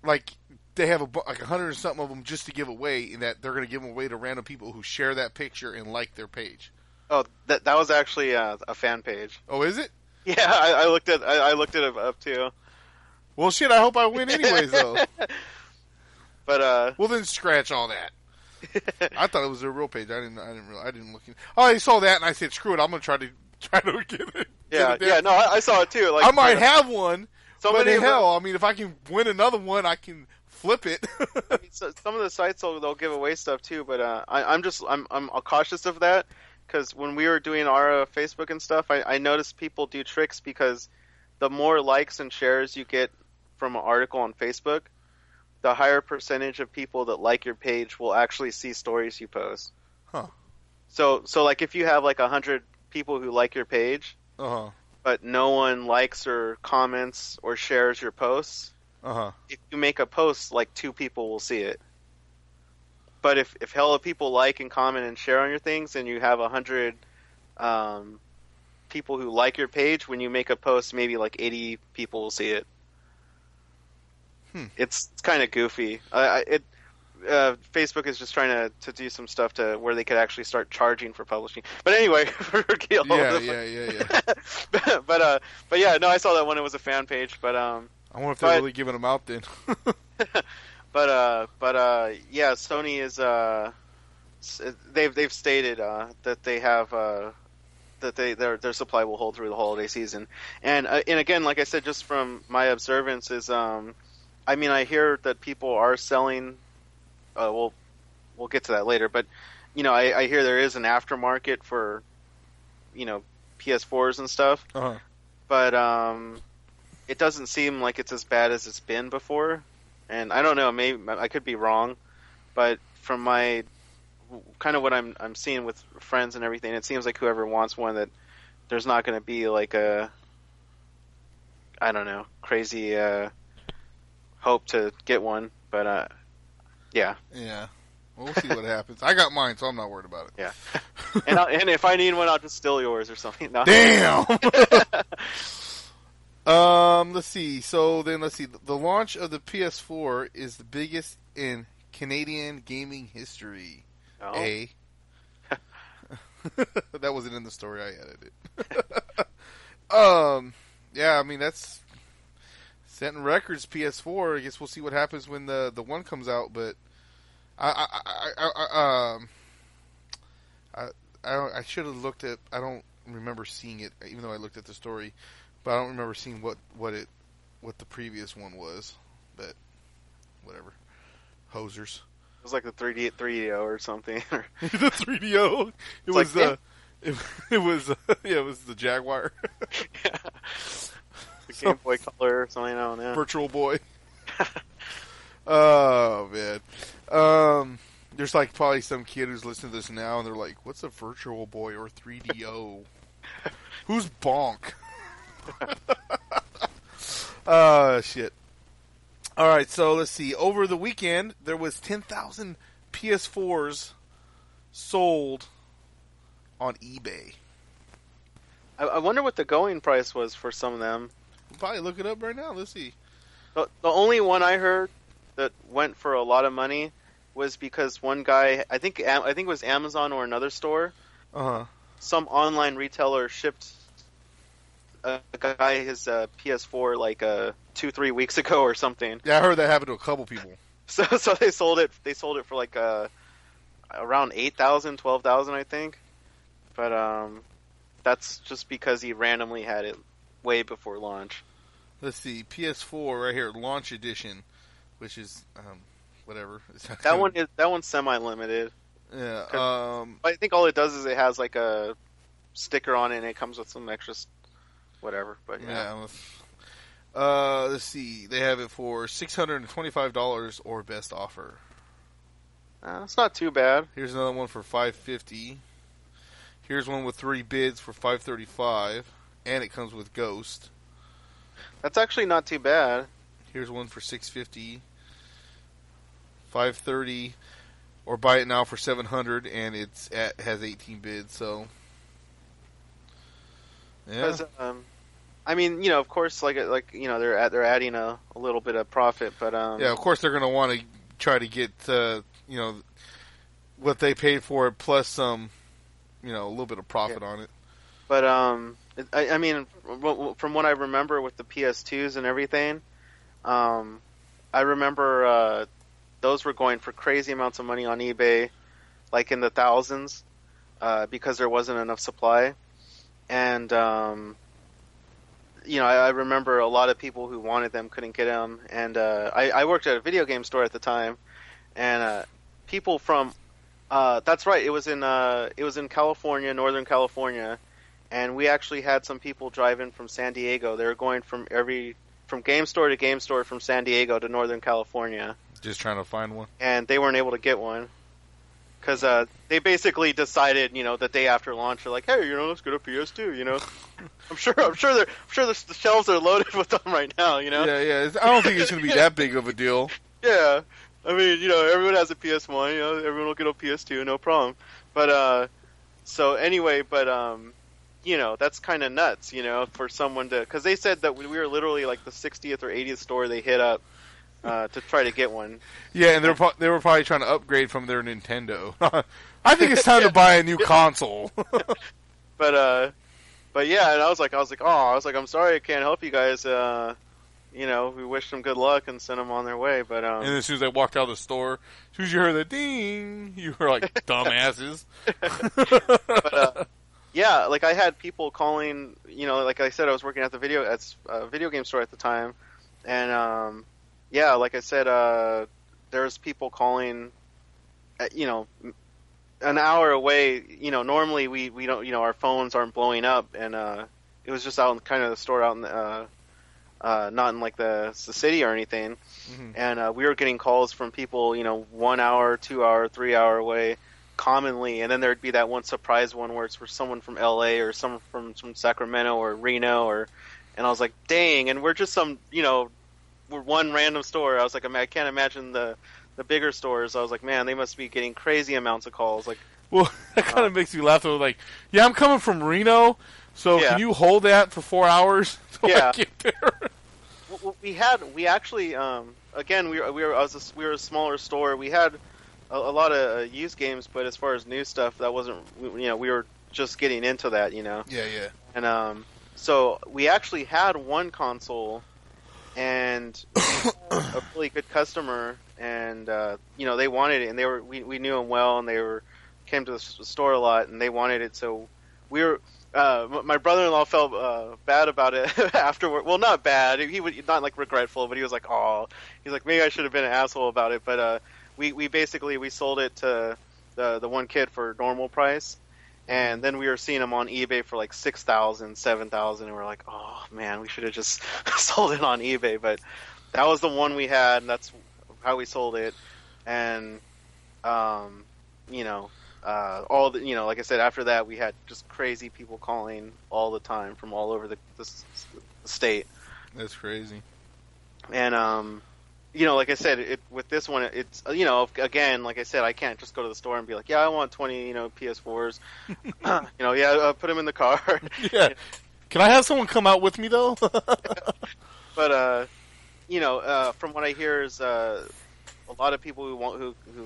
like, they have a, like a hundred or something of them just to give away, and that they're going to give them away to random people who share that picture and like their page. Oh, that that was actually uh, a fan page. Oh, is it? Yeah, I, I looked at, I, I looked it up too. Well, shit, I hope I win anyways, though. But uh, well, then scratch all that. I thought it was a real page. I didn't. I didn't. Realize, I didn't look. In. Oh, I saw that and I said, "Screw it! I'm gonna try to try to get it." Get yeah, it yeah. No, I, I saw it too. Like, I might you know, have one. So but many hell, the, I mean, if I can win another one, I can flip it. I mean, so, some of the sites will they'll give away stuff too, but uh, I, I'm just I'm I'm cautious of that because when we were doing our uh, Facebook and stuff, I, I noticed people do tricks because the more likes and shares you get from an article on Facebook, the higher percentage of people that like your page will actually see stories you post. Huh. So, so like if you have like a hundred people who like your page, uh-huh. but no one likes or comments or shares your posts, uh-huh. if you make a post, like two people will see it. But if, if hella people like and comment and share on your things, and you have a hundred um, people who like your page, when you make a post, maybe like eighty people will see it. Hmm. It's, it's kind of goofy. Uh, it uh, Facebook is just trying to, to do some stuff to where they could actually start charging for publishing. But anyway, for yeah, yeah, yeah, yeah. but but, uh, but yeah, no, I saw that one. It was a fan page, but um. I wonder if they're but, really giving them out then. But uh, but uh, yeah, Sony is uh, they've they've stated uh, that they have uh, that they their their supply will hold through the holiday season, and uh, and again, like I said, just from my observance is, um, I mean, I hear that people are selling. Uh, we'll we'll get to that later, but you know, I, I hear there is an aftermarket for, you know, P S fours and stuff, uh-huh. but um, it doesn't seem like it's as bad as it's been before. And I don't know, maybe I could be wrong, but from my kind of what I'm I'm seeing with friends and everything, it seems like whoever wants one, that there's not going to be like a, I don't know, crazy uh, hope to get one. But uh, yeah, yeah, we'll, we'll see what happens. I got mine, so I'm not worried about it. Yeah, and I'll, and if I need one, I'll just steal yours or something. No. Damn. Um, let's see. So then let's see. The launch of the P S four is the biggest in Canadian gaming history. Oh. Eh? That wasn't in the story. I edited it. um, yeah, I mean, that's setting records, P S four. I guess we'll see what happens when the, the one comes out, but I, I, I, I um, I, I, don't, I should have looked at, I don't remember seeing it, even though I looked at the story. But I don't remember seeing what, what it what the previous one was, but whatever. Hosers. It was like the three D three D O or something. Or... the three D O. It was the like, yeah. it, it was uh, yeah, it was the Jaguar. Yeah. The Game so, Boy Color or something on that. Virtual Boy. Oh man. Um there's like probably some kid who's listening to this now and they're like, what's a Virtual Boy or three D O? Who's Bonk? uh shit. All right, so let's see. Over the weekend, there was ten thousand P S fours sold on eBay. I, I wonder what the going price was for some of them. We'll probably look it up right now. Let's see. The, the only one I heard that went for a lot of money was because one guy, I think, I think it was Amazon or another store. Uh huh. Some online retailer shipped a guy his uh, P S four like uh, two three weeks ago or something. Yeah, I heard that happened to a couple people. so so they sold it. They sold it for like uh, around eight thousand, twelve thousand, I think. But um, that's just because he randomly had it way before launch. Let's see, P S four right here, launch edition, which is um, whatever. That good. one is that one's semi-limited. Yeah. Um, I think all it does is it has like a sticker on it, and it comes with some extra stuff. Whatever, but yeah. yeah. Uh, let's see. They have it for six hundred and twenty-five dollars or best offer. Uh, it's not too bad. Here's another one for five fifty. Here's one with three bids for five thirty-five, and it comes with Ghost. That's actually not too bad. Here's one for six fifty, five thirty, or buy it now for seven hundred, and it's at, has eighteen bids. So. Because, yeah. um, I mean, you know, of course, like, like you know, they're they're adding a, a little bit of profit, but um, yeah, of course, they're going to want to try to get, uh, you know, what they paid for it plus some, um, you know, a little bit of profit yeah. on it. But um, I, I mean, from what I remember with the P S twos and everything, um, I remember uh, those were going for crazy amounts of money on eBay, like in the thousands, uh, because there wasn't enough supply. And, um, you know, I, I remember a lot of people who wanted them couldn't get them. And uh, I, I worked at a video game store at the time. And uh, people from uh, – that's right. It was in uh, it was in California, Northern California. And we actually had some people drive in from San Diego. They were going from every – from game store to game store from San Diego to Northern California. Just trying to find one. And they weren't able to get one. Because uh, they basically decided, you know, the day after launch, they're like, "Hey, you know, let's go to P S two." You know, I'm sure, I'm sure, they're, I'm sure the shelves are loaded with them right now. You know, yeah, yeah. It's, I don't think it's going to be that big of a deal. Yeah, I mean, you know, everyone has a P S one, you know, everyone will get a P S two, no problem. But, uh, so anyway, but, um, you know, that's kind of nuts, you know, for someone to, because they said that we were literally like the sixtieth or eightieth store they hit up uh, to try to get one. Yeah, and they were, they were probably trying to upgrade from their Nintendo. I think it's time yeah. to buy a new yeah. console. But, uh, but yeah, and I was like, I was like, oh, I was like, I'm sorry I can't help you guys, uh. You know, we wished them good luck and sent them on their way. But um, and as soon as they walked out of the store, as soon as you heard the ding, you were like, dumbasses. But, uh, yeah, like I had people calling, you know, like I said, I was working at the video at a video game store at the time. And, um, yeah, like I said, uh, there's people calling, at, you know, an hour away. You know, normally we, we don't, you know, our phones aren't blowing up. And uh, it was just out in kind of the store out in the... Uh, Uh, not in like the, the city or anything, mm-hmm. and uh, we were getting calls from people, you know, one hour, two hour, three hour away, commonly, and then there'd be that one surprise one where it's for someone from L A or someone from, from Sacramento or Reno, or, and I was like, dang, and we're just some, you know, we're one random store. I was like, I mean, I can't imagine the the bigger stores. I was like, man, they must be getting crazy amounts of calls. Like, well, that kind of uh, makes me laugh. I was like, yeah, I'm coming from Reno. So yeah. Can you hold that for four hours till yeah. I get there? We had we actually um, again we were, we were I was a, we were a smaller store. We had a, a lot of uh, used games, but as far as new stuff, that wasn't you know we were just getting into that you know. Yeah, yeah. And um, so we actually had one console, and a really good customer, and uh, you know they wanted it, and they were we, we knew them well, and they were came to the store a lot, and they wanted it, so we were. Uh, my brother-in-law felt uh, bad about it afterward. Well, not bad. He was not like regretful, but he was like, "Oh, he's like maybe I should have been an asshole about it." But uh, we we basically we sold it to the the one kid for normal price, and then we were seeing him on eBay for like six thousand, seven thousand, and we're like, "Oh man, we should have just sold it on eBay." But that was the one we had, and that's how we sold it. And um, you know. Uh, all the, you know, like I said, after that we had just crazy people calling all the time from all over the, the, the state. That's crazy. And um, you know, like I said, it, with this one, it's you know, again, like I said, I can't just go to the store and be like, yeah, I want twenty, you know, P S fours. You know, yeah, uh, put them in the car. Yeah. Can I have someone come out with me though? But uh, you know, uh, from what I hear is uh, a lot of people who want who who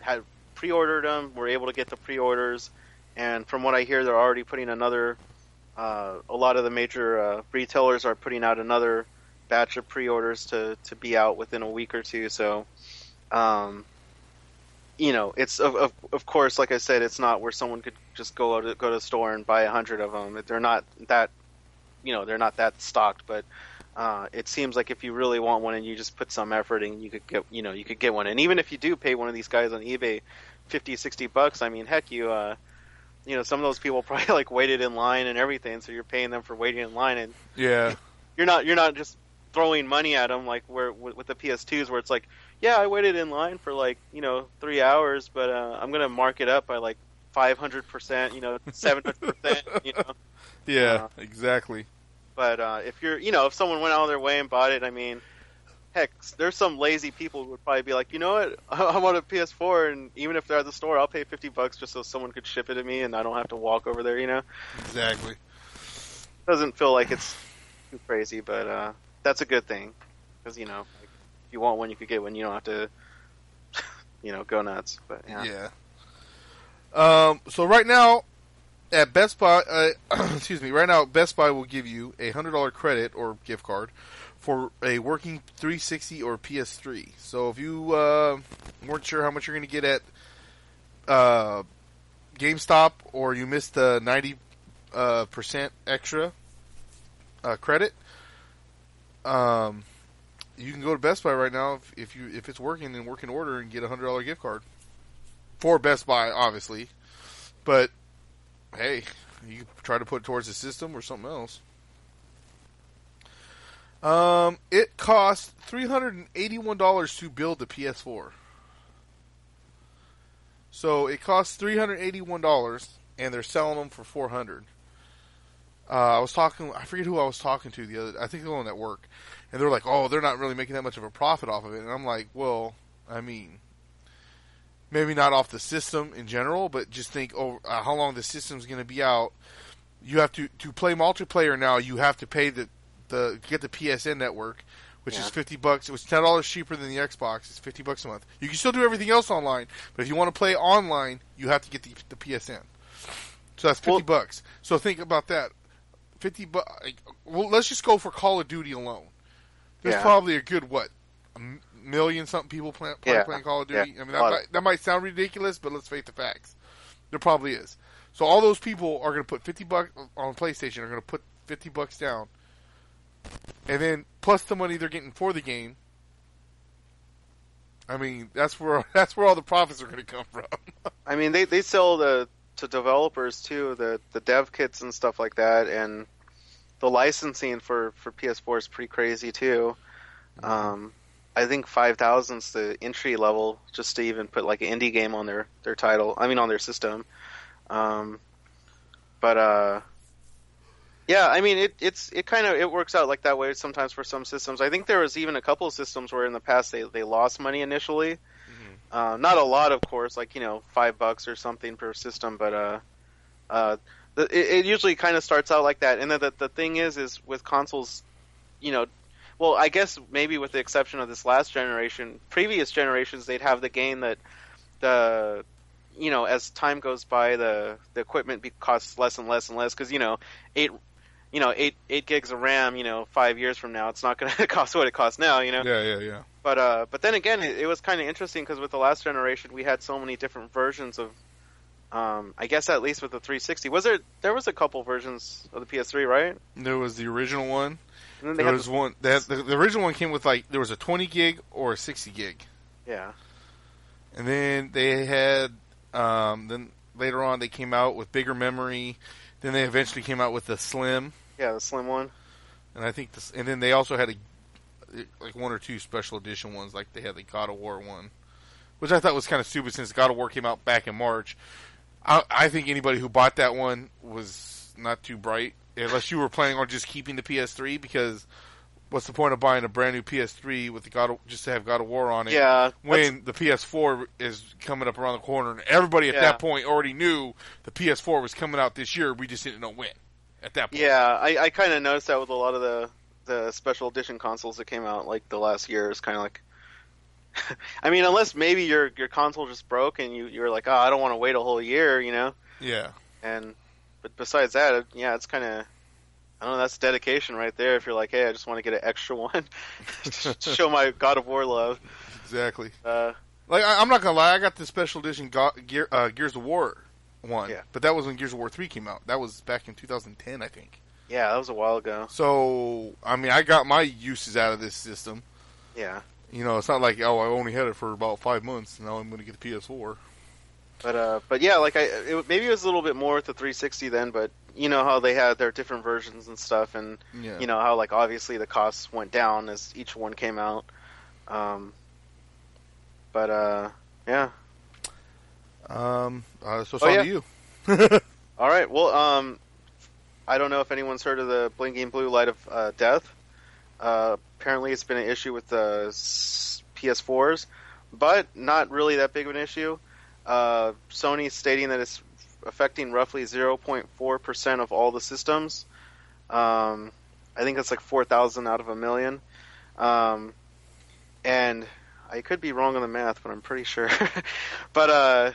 had. pre-ordered them, we're able to get the pre-orders, and from what I hear, they're already putting another, uh, a lot of the major uh, retailers are putting out another batch of pre-orders to, to be out within a week or two, so, um, you know, it's, of, of of course, like I said, it's not where someone could just go to, go to the store and buy a hundred of them. They're not that, you know, they're not that stocked, but uh, it seems like if you really want one and you just put some effort in, you could get, you know, you could get one, and even if you do pay one of these guys on eBay fifty, sixty bucks, I mean, heck, you, uh, you know, some of those people probably, like, waited in line and everything, so you're paying them for waiting in line, and yeah, you're not, you're not just throwing money at them, like, where, with, with the P S twos, where it's like, yeah, I waited in line for, like, you know, three hours, but, uh, I'm gonna mark it up by, like, five hundred percent, you know, seven hundred percent, you know? Yeah, uh, exactly. But, uh, if you're, you know, if someone went out of their way and bought it, I mean... Heck, there's some lazy people who would probably be like, you know what, I, I want a P S four, and even if they're at the store, I'll pay fifty bucks just so someone could ship it to me, and I don't have to walk over there, you know? Exactly. Doesn't feel like it's too crazy, but uh, that's a good thing, because, you know, like, if you want one, you could get one. You don't have to, you know, go nuts, but yeah. Yeah. Um, so right now, at Best Buy, uh, excuse me, right now, Best Buy will give you a one hundred dollars credit or gift card for a working three sixty or P S three. So if you uh, weren't sure how much you're going to get at uh, GameStop, or you missed the ninety percent uh, percent extra uh, credit, um, you can go to Best Buy right now if, if you if it's working in working order and get a one hundred dollars gift card. For Best Buy, obviously. But, hey, you can try to put it towards the system or something else. Um, it costs three hundred eighty-one dollars to build the P S four. So it costs three hundred eighty-one dollars, and they're selling them for four hundred dollars. Uh, I was talking, I forget who I was talking to the other, I think they were on that work, and they're like, oh, they're not really making that much of a profit off of it, and I'm like, well, I mean, maybe not off the system in general, but just think over uh, how long the system's going to be out. You have to to play multiplayer now. You have to pay the the get the P S N network, which yeah. is fifty bucks. It was ten dollars cheaper than the Xbox. It's fifty bucks a month. You can still do everything else online, but if you want to play online, you have to get the, the P S N. So that's fifty well, bucks. So think about that. Fifty bucks. Well, let's just go for Call of Duty alone. There's yeah. probably a good what a million something people play, play, yeah. playing Call of Duty. Yeah. I mean, that might, that might sound ridiculous, but let's face the facts. There probably is. So all those people are going to put fifty bucks on PlayStation. Are going to put fifty bucks down, and then plus the money they're getting for the game. I mean, that's where that's where all the profits are going to come from. I mean, they, they sell the to developers too, the the dev kits and stuff like that, and the licensing for, for P S four is pretty crazy too. Um, I think five thousand's the entry level just to even put like an indie game on their, their title. I mean, on their system. Um, but uh, yeah, I mean, it it's it kind of it works out like that way sometimes for some systems. I think there was even a couple of systems where in the past they, they lost money initially. Mm-hmm. Uh, not a lot, of course, like you know, five bucks or something per system, but uh, uh, the, it, it usually kind of starts out like that. And then the the thing is, is with consoles, you know, well, I guess maybe with the exception of this last generation, previous generations, they'd have the game that the you know, as time goes by, the, the equipment be, costs less and less and less because, you know, eight, you know, eight eight gigs of RAM, you know, five years from now, it's not going to cost what it costs now, you know? Yeah, yeah, yeah. But uh, but then again, it, it was kind of interesting because with the last generation, we had so many different versions of, um, I guess at least with the three sixty. Was there, there was a couple versions of the P S three, right? There was the original one. And then they there had was the, one, they had, the, the original one came with like, there was a twenty gig or a sixty gig. Yeah. And then they had, Um, then later on, they came out with bigger memory. Then they eventually came out with the Slim. Yeah, the Slim one. And I think, the, and then they also had a like one or two special edition ones. Like they had the God of War one, which I thought was kind of stupid since God of War came out back in March. I, I think anybody who bought that one was not too bright, unless you were planning on just keeping the P S three. Because what's the point of buying a brand new P S three with the God of, just to have God of War on it? Yeah, when the P S four is coming up around the corner, and everybody at yeah. that point already knew the P S four was coming out this year. We just didn't know when. At that point, yeah, I, I kind of noticed that with a lot of the, the special edition consoles that came out like the last year. It's kind of like, I mean, unless maybe your your console just broke and you you're like, oh, I don't want to wait a whole year, you know? Yeah. And but besides that, yeah, it's kind of. I don't know, that's dedication right there if you're like, hey, I just want to get an extra one to show my God of War love. Exactly. Uh, like, I, I'm not going to lie, I got the special edition God, Gear, uh, Gears of War one, yeah. but that was when Gears of War three came out. That was back in two thousand ten, I think. Yeah, that was a while ago. So, I mean, I got my uses out of this system. Yeah. You know, it's not like, oh, I only had it for about five months, and now I'm going to get the P S four. But uh, but yeah, like I, it, maybe it was a little bit more with the three sixty then, but you know how they had their different versions and stuff, and yeah. you know how like obviously the costs went down as each one came out. Um, but uh, yeah. Um, uh, so it's oh, on yeah. to you. All right. Well, um, I don't know if anyone's heard of the blinking blue light of uh, death. Uh, apparently, it's been an issue with the P S fours, but not really that big of an issue. Uh, Sony stating that it's affecting roughly zero point four percent of all the systems. Um, I think that's like four thousand out of a million. Um, and I could be wrong on the math, but I'm pretty sure. but, uh,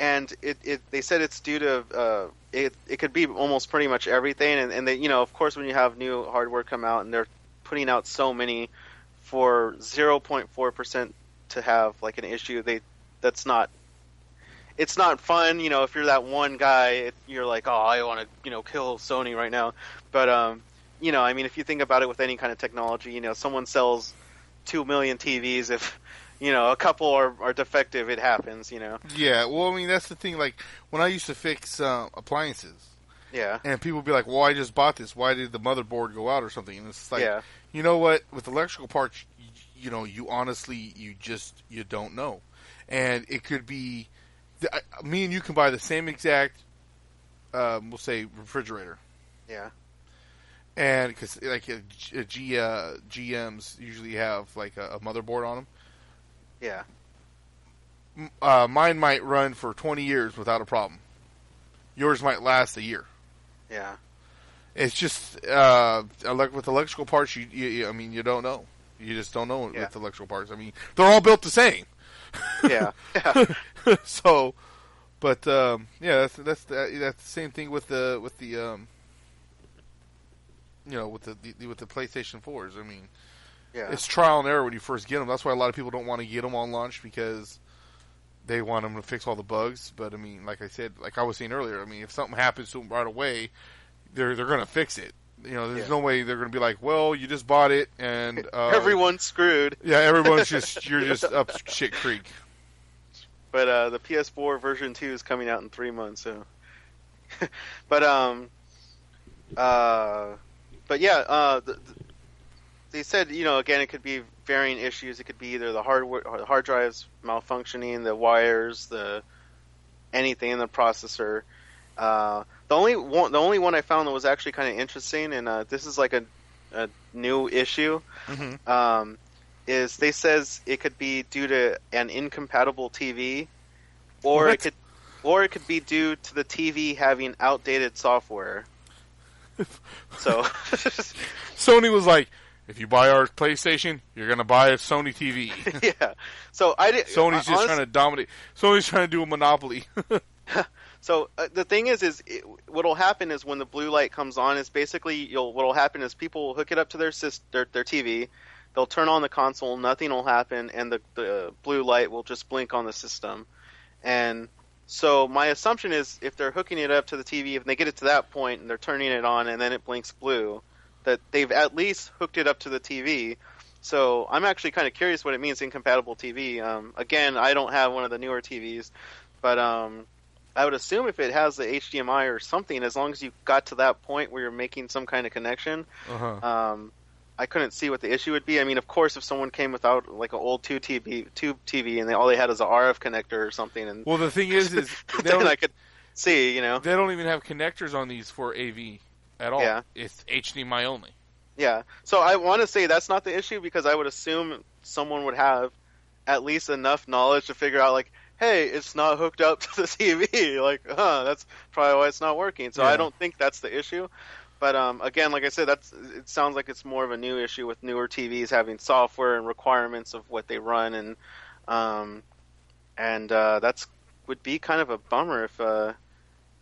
and it, it, they said it's due to, uh, it, it could be almost pretty much everything. And, and they, you know, of course, when you have new hardware come out and they're putting out so many for zero point four percent to have like an issue, they, that's not, it's not fun, you know, if you're that one guy, it, you're like, oh, I want to, you know, kill Sony right now. But, um, you know, I mean, if you think about it with any kind of technology, you know, someone sells two million T Vs. If, you know, a couple are, are defective, it happens, you know. Yeah, well, I mean, that's the thing. Like, when I used to fix uh, appliances. Yeah. And people would be like, well, I just bought this. Why did the motherboard go out or something? And it's like, yeah. you know what? With electrical parts, you, you know, you honestly, you just, you don't know. And it could be... Me and you can buy the same exact, um, we'll say, refrigerator. Yeah. And because like a G, a G, uh, G Ms usually have like a, a motherboard on them, Yeah. Uh, mine might run for twenty years without a problem. Yours might last a year. Yeah. It's just, uh, like with electrical parts, you, you, I mean, you don't know. You just don't know yeah. with electrical parts. I mean, they're all built the same. Yeah. yeah. So, but, um, yeah, that's, that's, the, that's the same thing with the, with the, um, you know, with the, the with the PlayStation fours. I mean, yeah. it's trial and error when you first get them. That's why a lot of people don't want to get them on launch, because they want them to fix all the bugs. But I mean, like I said, like I was saying earlier, I mean, if something happens to them right away, they're they're going to fix it. You know, there's yeah. no way they're going to be like, well, you just bought it and uh, everyone's screwed. Yeah, everyone's just you're just up shit creek. But uh, the P S four version two is coming out in three months. So, but um, uh. But yeah, uh, the, the, they said, you know, again, it could be varying issues. It could be either the hard, the hard drives malfunctioning, the wires, the anything in the processor. Uh, the only one, the only one I found that was actually kind of interesting, and uh, this is like a, a new issue, mm-hmm. um, is they says it could be due to an incompatible T V, or what? it could, or it could be due to the T V having outdated software. So Sony was like, if you buy our PlayStation, you're going to buy a Sony T V. Yeah. So I did, Sony's I, just honestly, trying to dominate. Sony's trying to do a monopoly. So uh, the thing is, is it, what'll happen is when the blue light comes on is basically you'll, what'll happen is people will hook it up to their sis, their, their T V. They'll turn on the console. Nothing will happen. And the, the blue light will just blink on the system. And so my assumption is if they're hooking it up to the T V, if they get it to that point and they're turning it on and then it blinks blue, that they've at least hooked it up to the T V. So I'm actually kind of curious what it means, incompatible T V. Um, again, I don't have one of the newer T Vs, but um, I would assume if it has the H D M I or something, as long as you got to that point where you're making some kind of connection, uh-huh. um, I couldn't see what the issue would be. I mean, of course, if someone came without like an old tube T V, tube T V, and they, all they had is an R F connector or something, and well, the thing is, is they then I could see, you know, they don't even have connectors on these for A V at all. Yeah. It's H D M I only. Yeah, so I want to say that's not the issue, because I would assume someone would have at least enough knowledge to figure out, like, hey, it's not hooked up to the T V. Like, huh, that's probably why it's not working. So yeah. I don't think that's the issue. But um, again, like I said, that's it sounds like it's more of a new issue with newer T Vs having software and requirements of what they run, and um, and uh, that's would be kind of a bummer if, uh,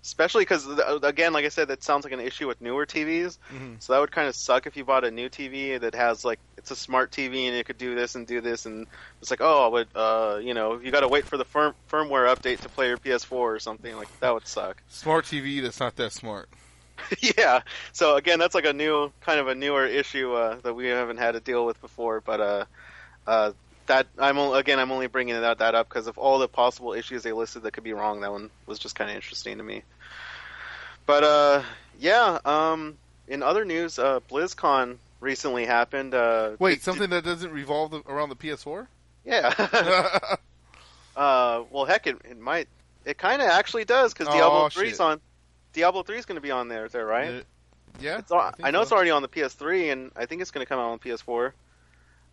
especially because again, like I said, that sounds like an issue with newer T Vs. Mm-hmm. So that would kind of suck if you bought a new T V that has like it's a smart T V and it could do this and do this, and it's like, oh, but uh, you know, you got to wait for the firm- firmware update to play your P S four or something. Like, that would suck. Smart T V that's not that smart. Yeah, so again, that's like a new kind of a newer issue uh, that we haven't had to deal with before. But uh, uh, that I'm again, I'm only bringing that that up because of all the possible issues they listed that could be wrong. That one was just kind of interesting to me. But uh, yeah, um, in other news, uh, BlizzCon recently happened. Uh, Wait, did, something that doesn't revolve around the P S four? Yeah. uh, well, heck, it, it might. It kind of actually does, because Diablo three's oh, on. Diablo three is going to be on there, there, right? Yeah. It's all, I, I know so. It's already on the P S three, and I think it's going to come out on P S four.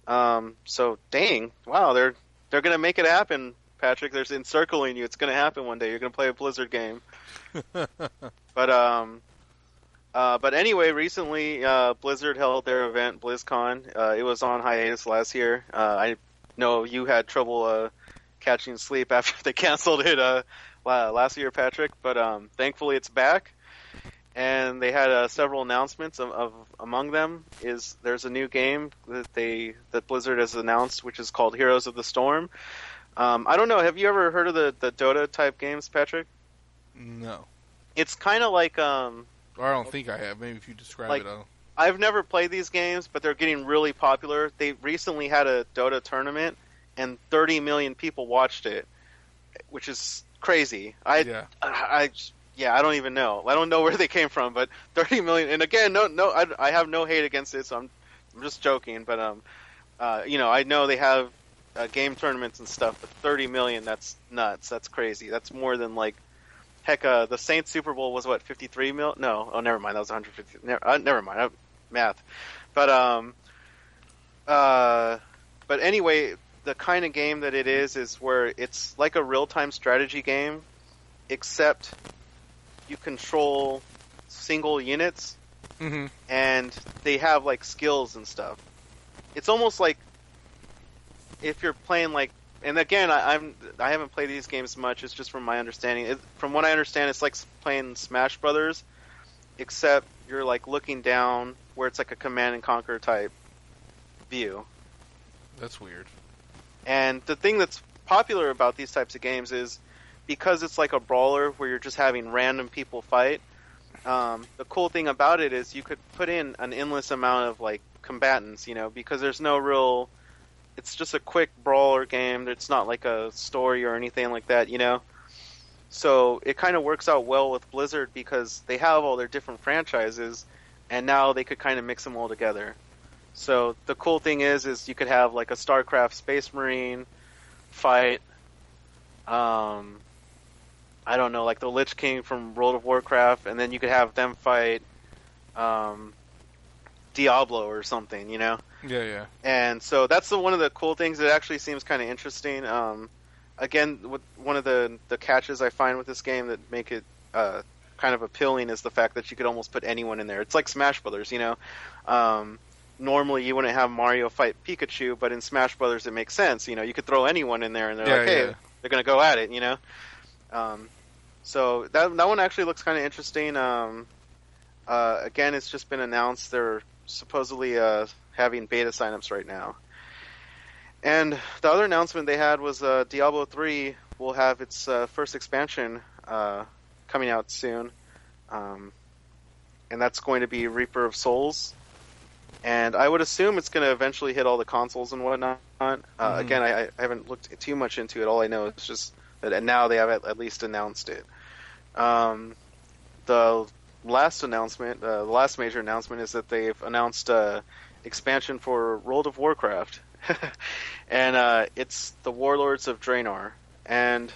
Um, so, dang. Wow, they're they're going to make it happen, Patrick. They're encircling you. It's going to happen one day. You're going to play a Blizzard game. But um, uh, but anyway, recently uh, Blizzard held their event, BlizzCon. Uh, it was on hiatus last year. Uh, I know you had trouble uh, catching sleep after they canceled it. Uh, last year, Patrick, but um, thankfully it's back, and they had uh, several announcements. Of, of among them is there's a new game that they that Blizzard has announced, which is called Heroes of the Storm. Um, I don't know. Have you ever heard of the, the Dota type games, Patrick? No. It's kind of like um. I don't think I have. Maybe if you describe like, it, I'll... I've never played these games, but they're getting really popular. They recently had a Dota tournament, and thirty million people watched it, which is crazy. I, yeah. I, I, yeah, I don't even know. I don't know where they came from, but thirty million. And again, no, no, I, I have no hate against it, so I'm, I'm just joking. But um, uh, you know, I know they have uh, game tournaments and stuff, but thirty million. That's nuts. That's crazy. That's more than like, heck, uh, the Saints Super Bowl was what fifty-three mil? No, oh, never mind. That was one hundred fifty. Never, uh, never mind. I, math. But um, uh, but anyway. the kind of game that it is is where it's like a real-time strategy game, except you control single units, mm-hmm. and they have like skills and stuff. It's almost like if you're playing like, and again, I, I'm I haven't played these games much. It's just from my understanding. It, from what I understand, it's like playing Smash Brothers, except you're like looking down, where it's like a Command and Conquer type view. That's weird. And the thing that's popular about these types of games is because it's like a brawler where you're just having random people fight. Um, the cool thing about it is you could put in an endless amount of like combatants, you know, because there's no real. It's just a quick brawler game. It's not like a story or anything like that, you know. So it kind of works out well with Blizzard because they have all their different franchises, and now they could kind of mix them all together. So the cool thing is, is you could have like a StarCraft Space Marine fight. Um, I don't know, like the Lich King from World of Warcraft, and then you could have them fight um, Diablo or something, you know? Yeah, yeah. And so that's the, one of the cool things. It actually seems kind of interesting. Um, again, with one of the the catches I find with this game that make it uh, kind of appealing is the fact that you could almost put anyone in there. It's like Smash Brothers, you know? Um, normally you wouldn't have Mario fight Pikachu, but in Smash Brothers it makes sense. You know, you could throw anyone in there and they're yeah, like, hey, yeah. they're going to go at it, you know? Um, so that that one actually looks kind of interesting. Um, uh, again, it's just been announced they're supposedly uh, having beta signups right now. And the other announcement they had was uh, Diablo three will have its uh, first expansion uh, coming out soon. Um, and that's going to be Reaper of Souls. And I would assume it's going to eventually hit all the consoles and whatnot. Uh, mm-hmm. Again, I, I haven't looked too much into it. All I know is just that now they have at, at least announced it. Um, the last announcement, uh, the last major announcement, is that they've announced uh, expansion for World of Warcraft, and uh, it's the Warlords of Draenor. And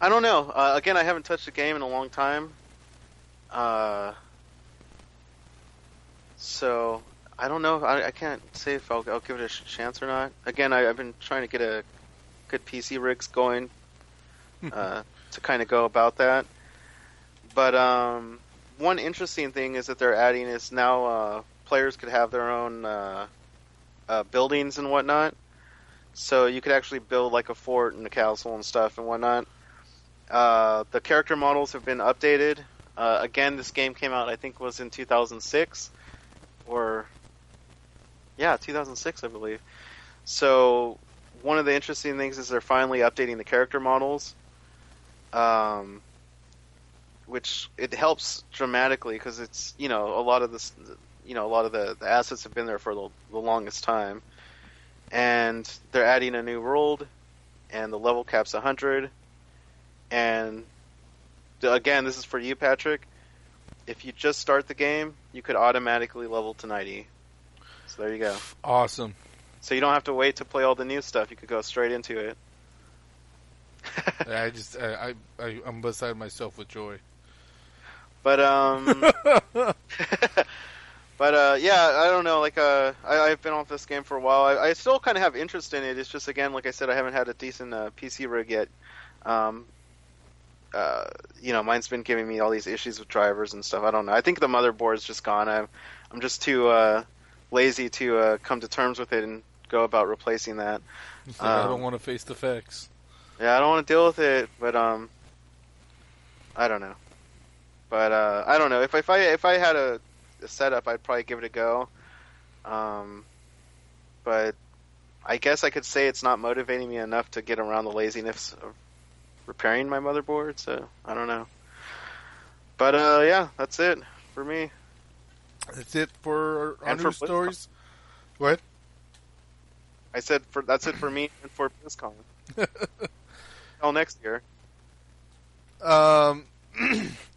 I don't know. Uh, again, I haven't touched the game in a long time. Uh. So, I don't know. I, I can't say if I'll, I'll give it a sh- chance or not. Again, I, I've been trying to get a good P C rigs going uh, to kind of go about that. But um, one interesting thing is that they're adding is now uh, players could have their own uh, uh, buildings and whatnot. So you could actually build like a fort and a castle and stuff and whatnot. Uh, the character models have been updated. Uh, again, this game came out, I think, was in two thousand six. Or, yeah, two thousand six, I believe. So, one of the interesting things is they're finally updating the character models, um, which it helps dramatically because it's, you know, a lot of this, you know, a lot of the, the assets have been there for the, the longest time, and they're adding a new world, and the level cap's one hundred, and again, this is for you, Patrick. If you just start the game, you could automatically level to ninety. So there you go. Awesome. So you don't have to wait to play all the new stuff. You could go straight into it. I just, I, I, I'm beside myself with joy. But um, but uh, yeah, I don't know. Like uh, I, I've been off this game for a while. I, I still kind of have interest in it. It's just again, like I said, I haven't had a decent uh, P C rig yet. Um. Uh, you know, mine's been giving me all these issues with drivers and stuff. I don't know. I think the motherboard's just gone. I'm, I'm just too uh, lazy to uh, come to terms with it and go about replacing that. Like, um, I don't want to face the facts. Yeah, I don't want to deal with it. But um, I don't know. But uh, I don't know. If, if I if I had a, a setup, I'd probably give it a go. Um, but I guess I could say it's not motivating me enough to get around the laziness of repairing my motherboard, so I don't know. But uh, yeah, that's it for me. That's it for our news stories. What? I said for that's it for me and for BlizzCon. Till next year. Um,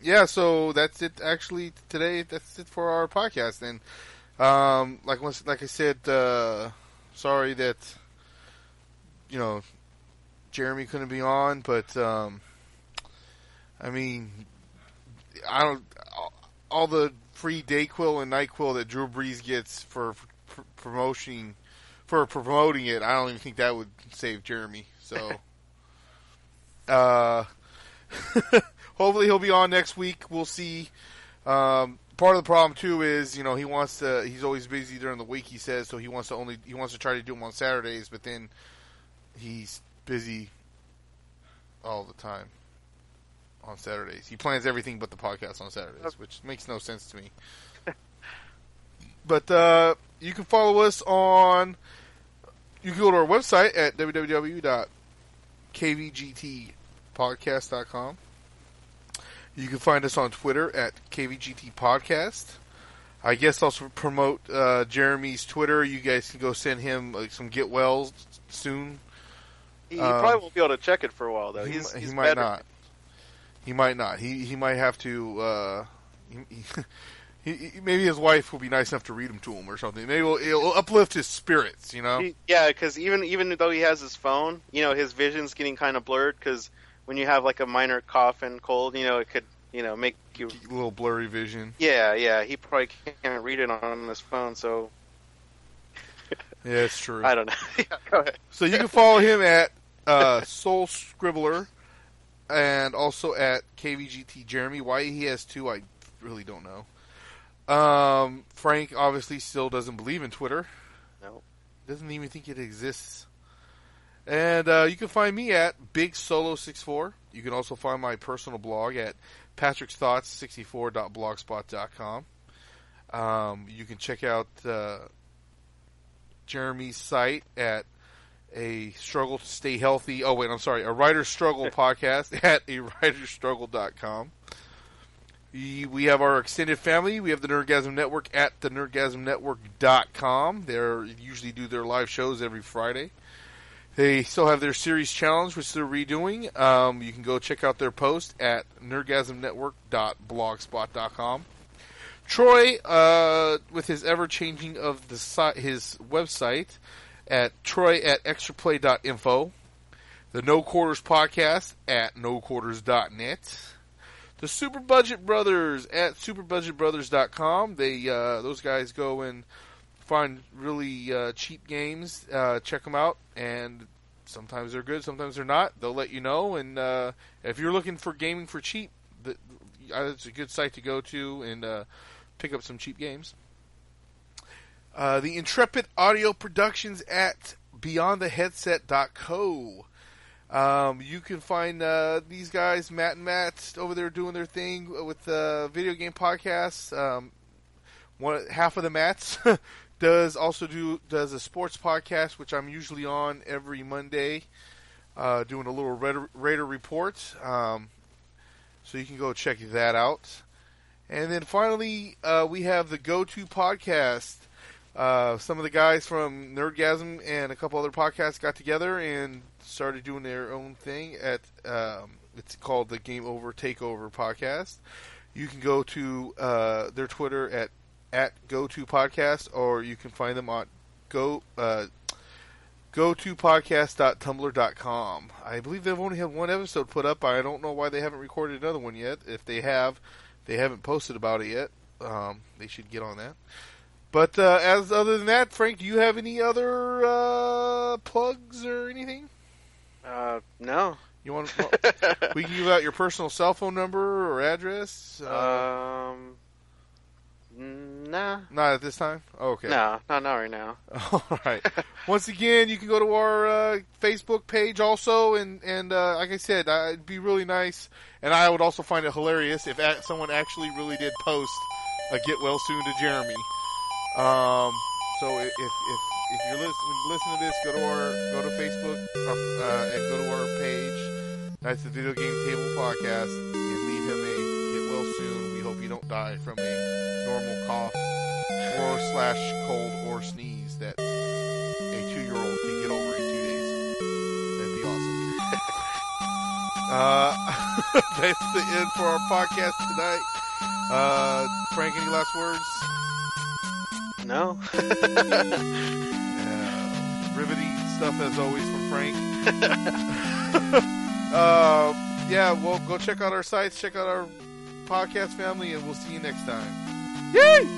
yeah. So that's it. Actually, today that's it for our podcast. And um, like once, like I said, uh, sorry that you know. Jeremy couldn't be on, but um, I mean, I don't. All the free Dayquil and NyQuil that Drew Brees gets for, for promoting for promoting it. I don't even think that would save Jeremy. So, uh, hopefully he'll be on next week. We'll see. Um, part of the problem too is, you know, he wants to, he's always busy during the week, he says, so he wants to only, he wants to try to do them on Saturdays, but then he's busy all the time on Saturdays. He plans everything but the podcast on Saturdays, which makes no sense to me. But, uh, you can follow us on, you can go to our website at w w w dot k v g t podcast dot com. You can find us on Twitter at K V G T Podcast. I guess also promote uh, Jeremy's Twitter. You guys can go send him like, some get wells soon. He, he um, probably won't be able to check it for a while, though. He, he's, he's he might not. He might not. He he might have to... Uh, he, he, he, maybe his wife will be nice enough to read them to him or something. Maybe it'll, it'll uplift his spirits, you know? He, yeah, because even, even though he has his phone, you know, his vision's getting kind of blurred because... When you have, like, a minor cough and cold, you know, it could, you know, make you... A little blurry vision. Yeah, yeah. He probably can't read it on his phone, so... yeah, it's true. I don't know. Yeah, go ahead. So you can follow him at uh, Soul Scribbler and also at K V G T Jeremy. Why he has two, I really don't know. Um, Frank obviously still doesn't believe in Twitter. No. Doesn't even think it exists. And uh, you can find me at Big Solo sixty-four. You can also find my personal blog at patrick's thoughts sixty-four dot blogspot dot com. Um, you can check out uh, Jeremy's site at a struggle to stay healthy. Oh, wait, I'm sorry. A Writer's Struggle podcast at a writer's struggle dot com. We have our extended family. We have the Nerdgasm Network at the nerdgasm network dot com. They usually do their live shows every Friday. They still have their series challenge, which they're redoing. Um, you can go check out their post at nerdgasm network dot blogspot dot com. Troy, uh, with his ever-changing of the si- his website, at troy at extraplay.info. The No Quarters Podcast at no quarters dot net. The Super Budget Brothers at super budget brothers dot com. They uh, those guys go and... find really uh, cheap games, uh, check them out, and sometimes they're good, sometimes they're not. They'll let you know, and uh, if you're looking for gaming for cheap, the, uh, it's a good site to go to and uh, pick up some cheap games. Uh, the Intrepid Audio Productions at beyond the headset dot co. Um, you can find uh, these guys, Matt and Matt, over there doing their thing with the uh, video game podcasts. Um, one, half of the Matts... Does also do does a sports podcast, which I'm usually on every Monday, uh, doing a little Raider, Raider report. Um, so you can go check that out. And then finally, uh, we have the Go To Podcast. Uh, some of the guys from Nerdgasm and a couple other podcasts got together and started doing their own thing. At um, it's called the Game Over Takeover Podcast. You can go to uh, their Twitter at. at GoToPodcast, or you can find them on go uh, go to podcast dot tumblr dot com. I believe they've only had one episode put up. I don't know why they haven't recorded another one yet. If they have, they haven't posted about it yet. Um, they should get on that. But uh, as other than that, Frank, do you have any other uh, plugs or anything? Uh, no. You want to, we can give out your personal cell phone number or address. Uh, um. Nah. Not at this time? Okay. No, not, not right now. All right. Once again, you can go to our uh, Facebook page also, and, and uh, like I said, uh, it'd be really nice, and I would also find it hilarious if at, someone actually really did post a Get Well Soon to Jeremy. Um. So if if, if you're listening listen to this, go to our go to Facebook uh, and go to our page, Knights of the Video Game Table Podcast, and leave him a Get Well Soon. We hope you don't die from a normal cough or slash cold or sneeze that a two-year-old can get over in two days. That'd be awesome. uh, that's the end for our podcast tonight. Uh, Frank, any last words? No. uh, riveting stuff as always from Frank. uh, yeah, well, go check out our sites, check out our podcast family, and we'll see you next time. Yay!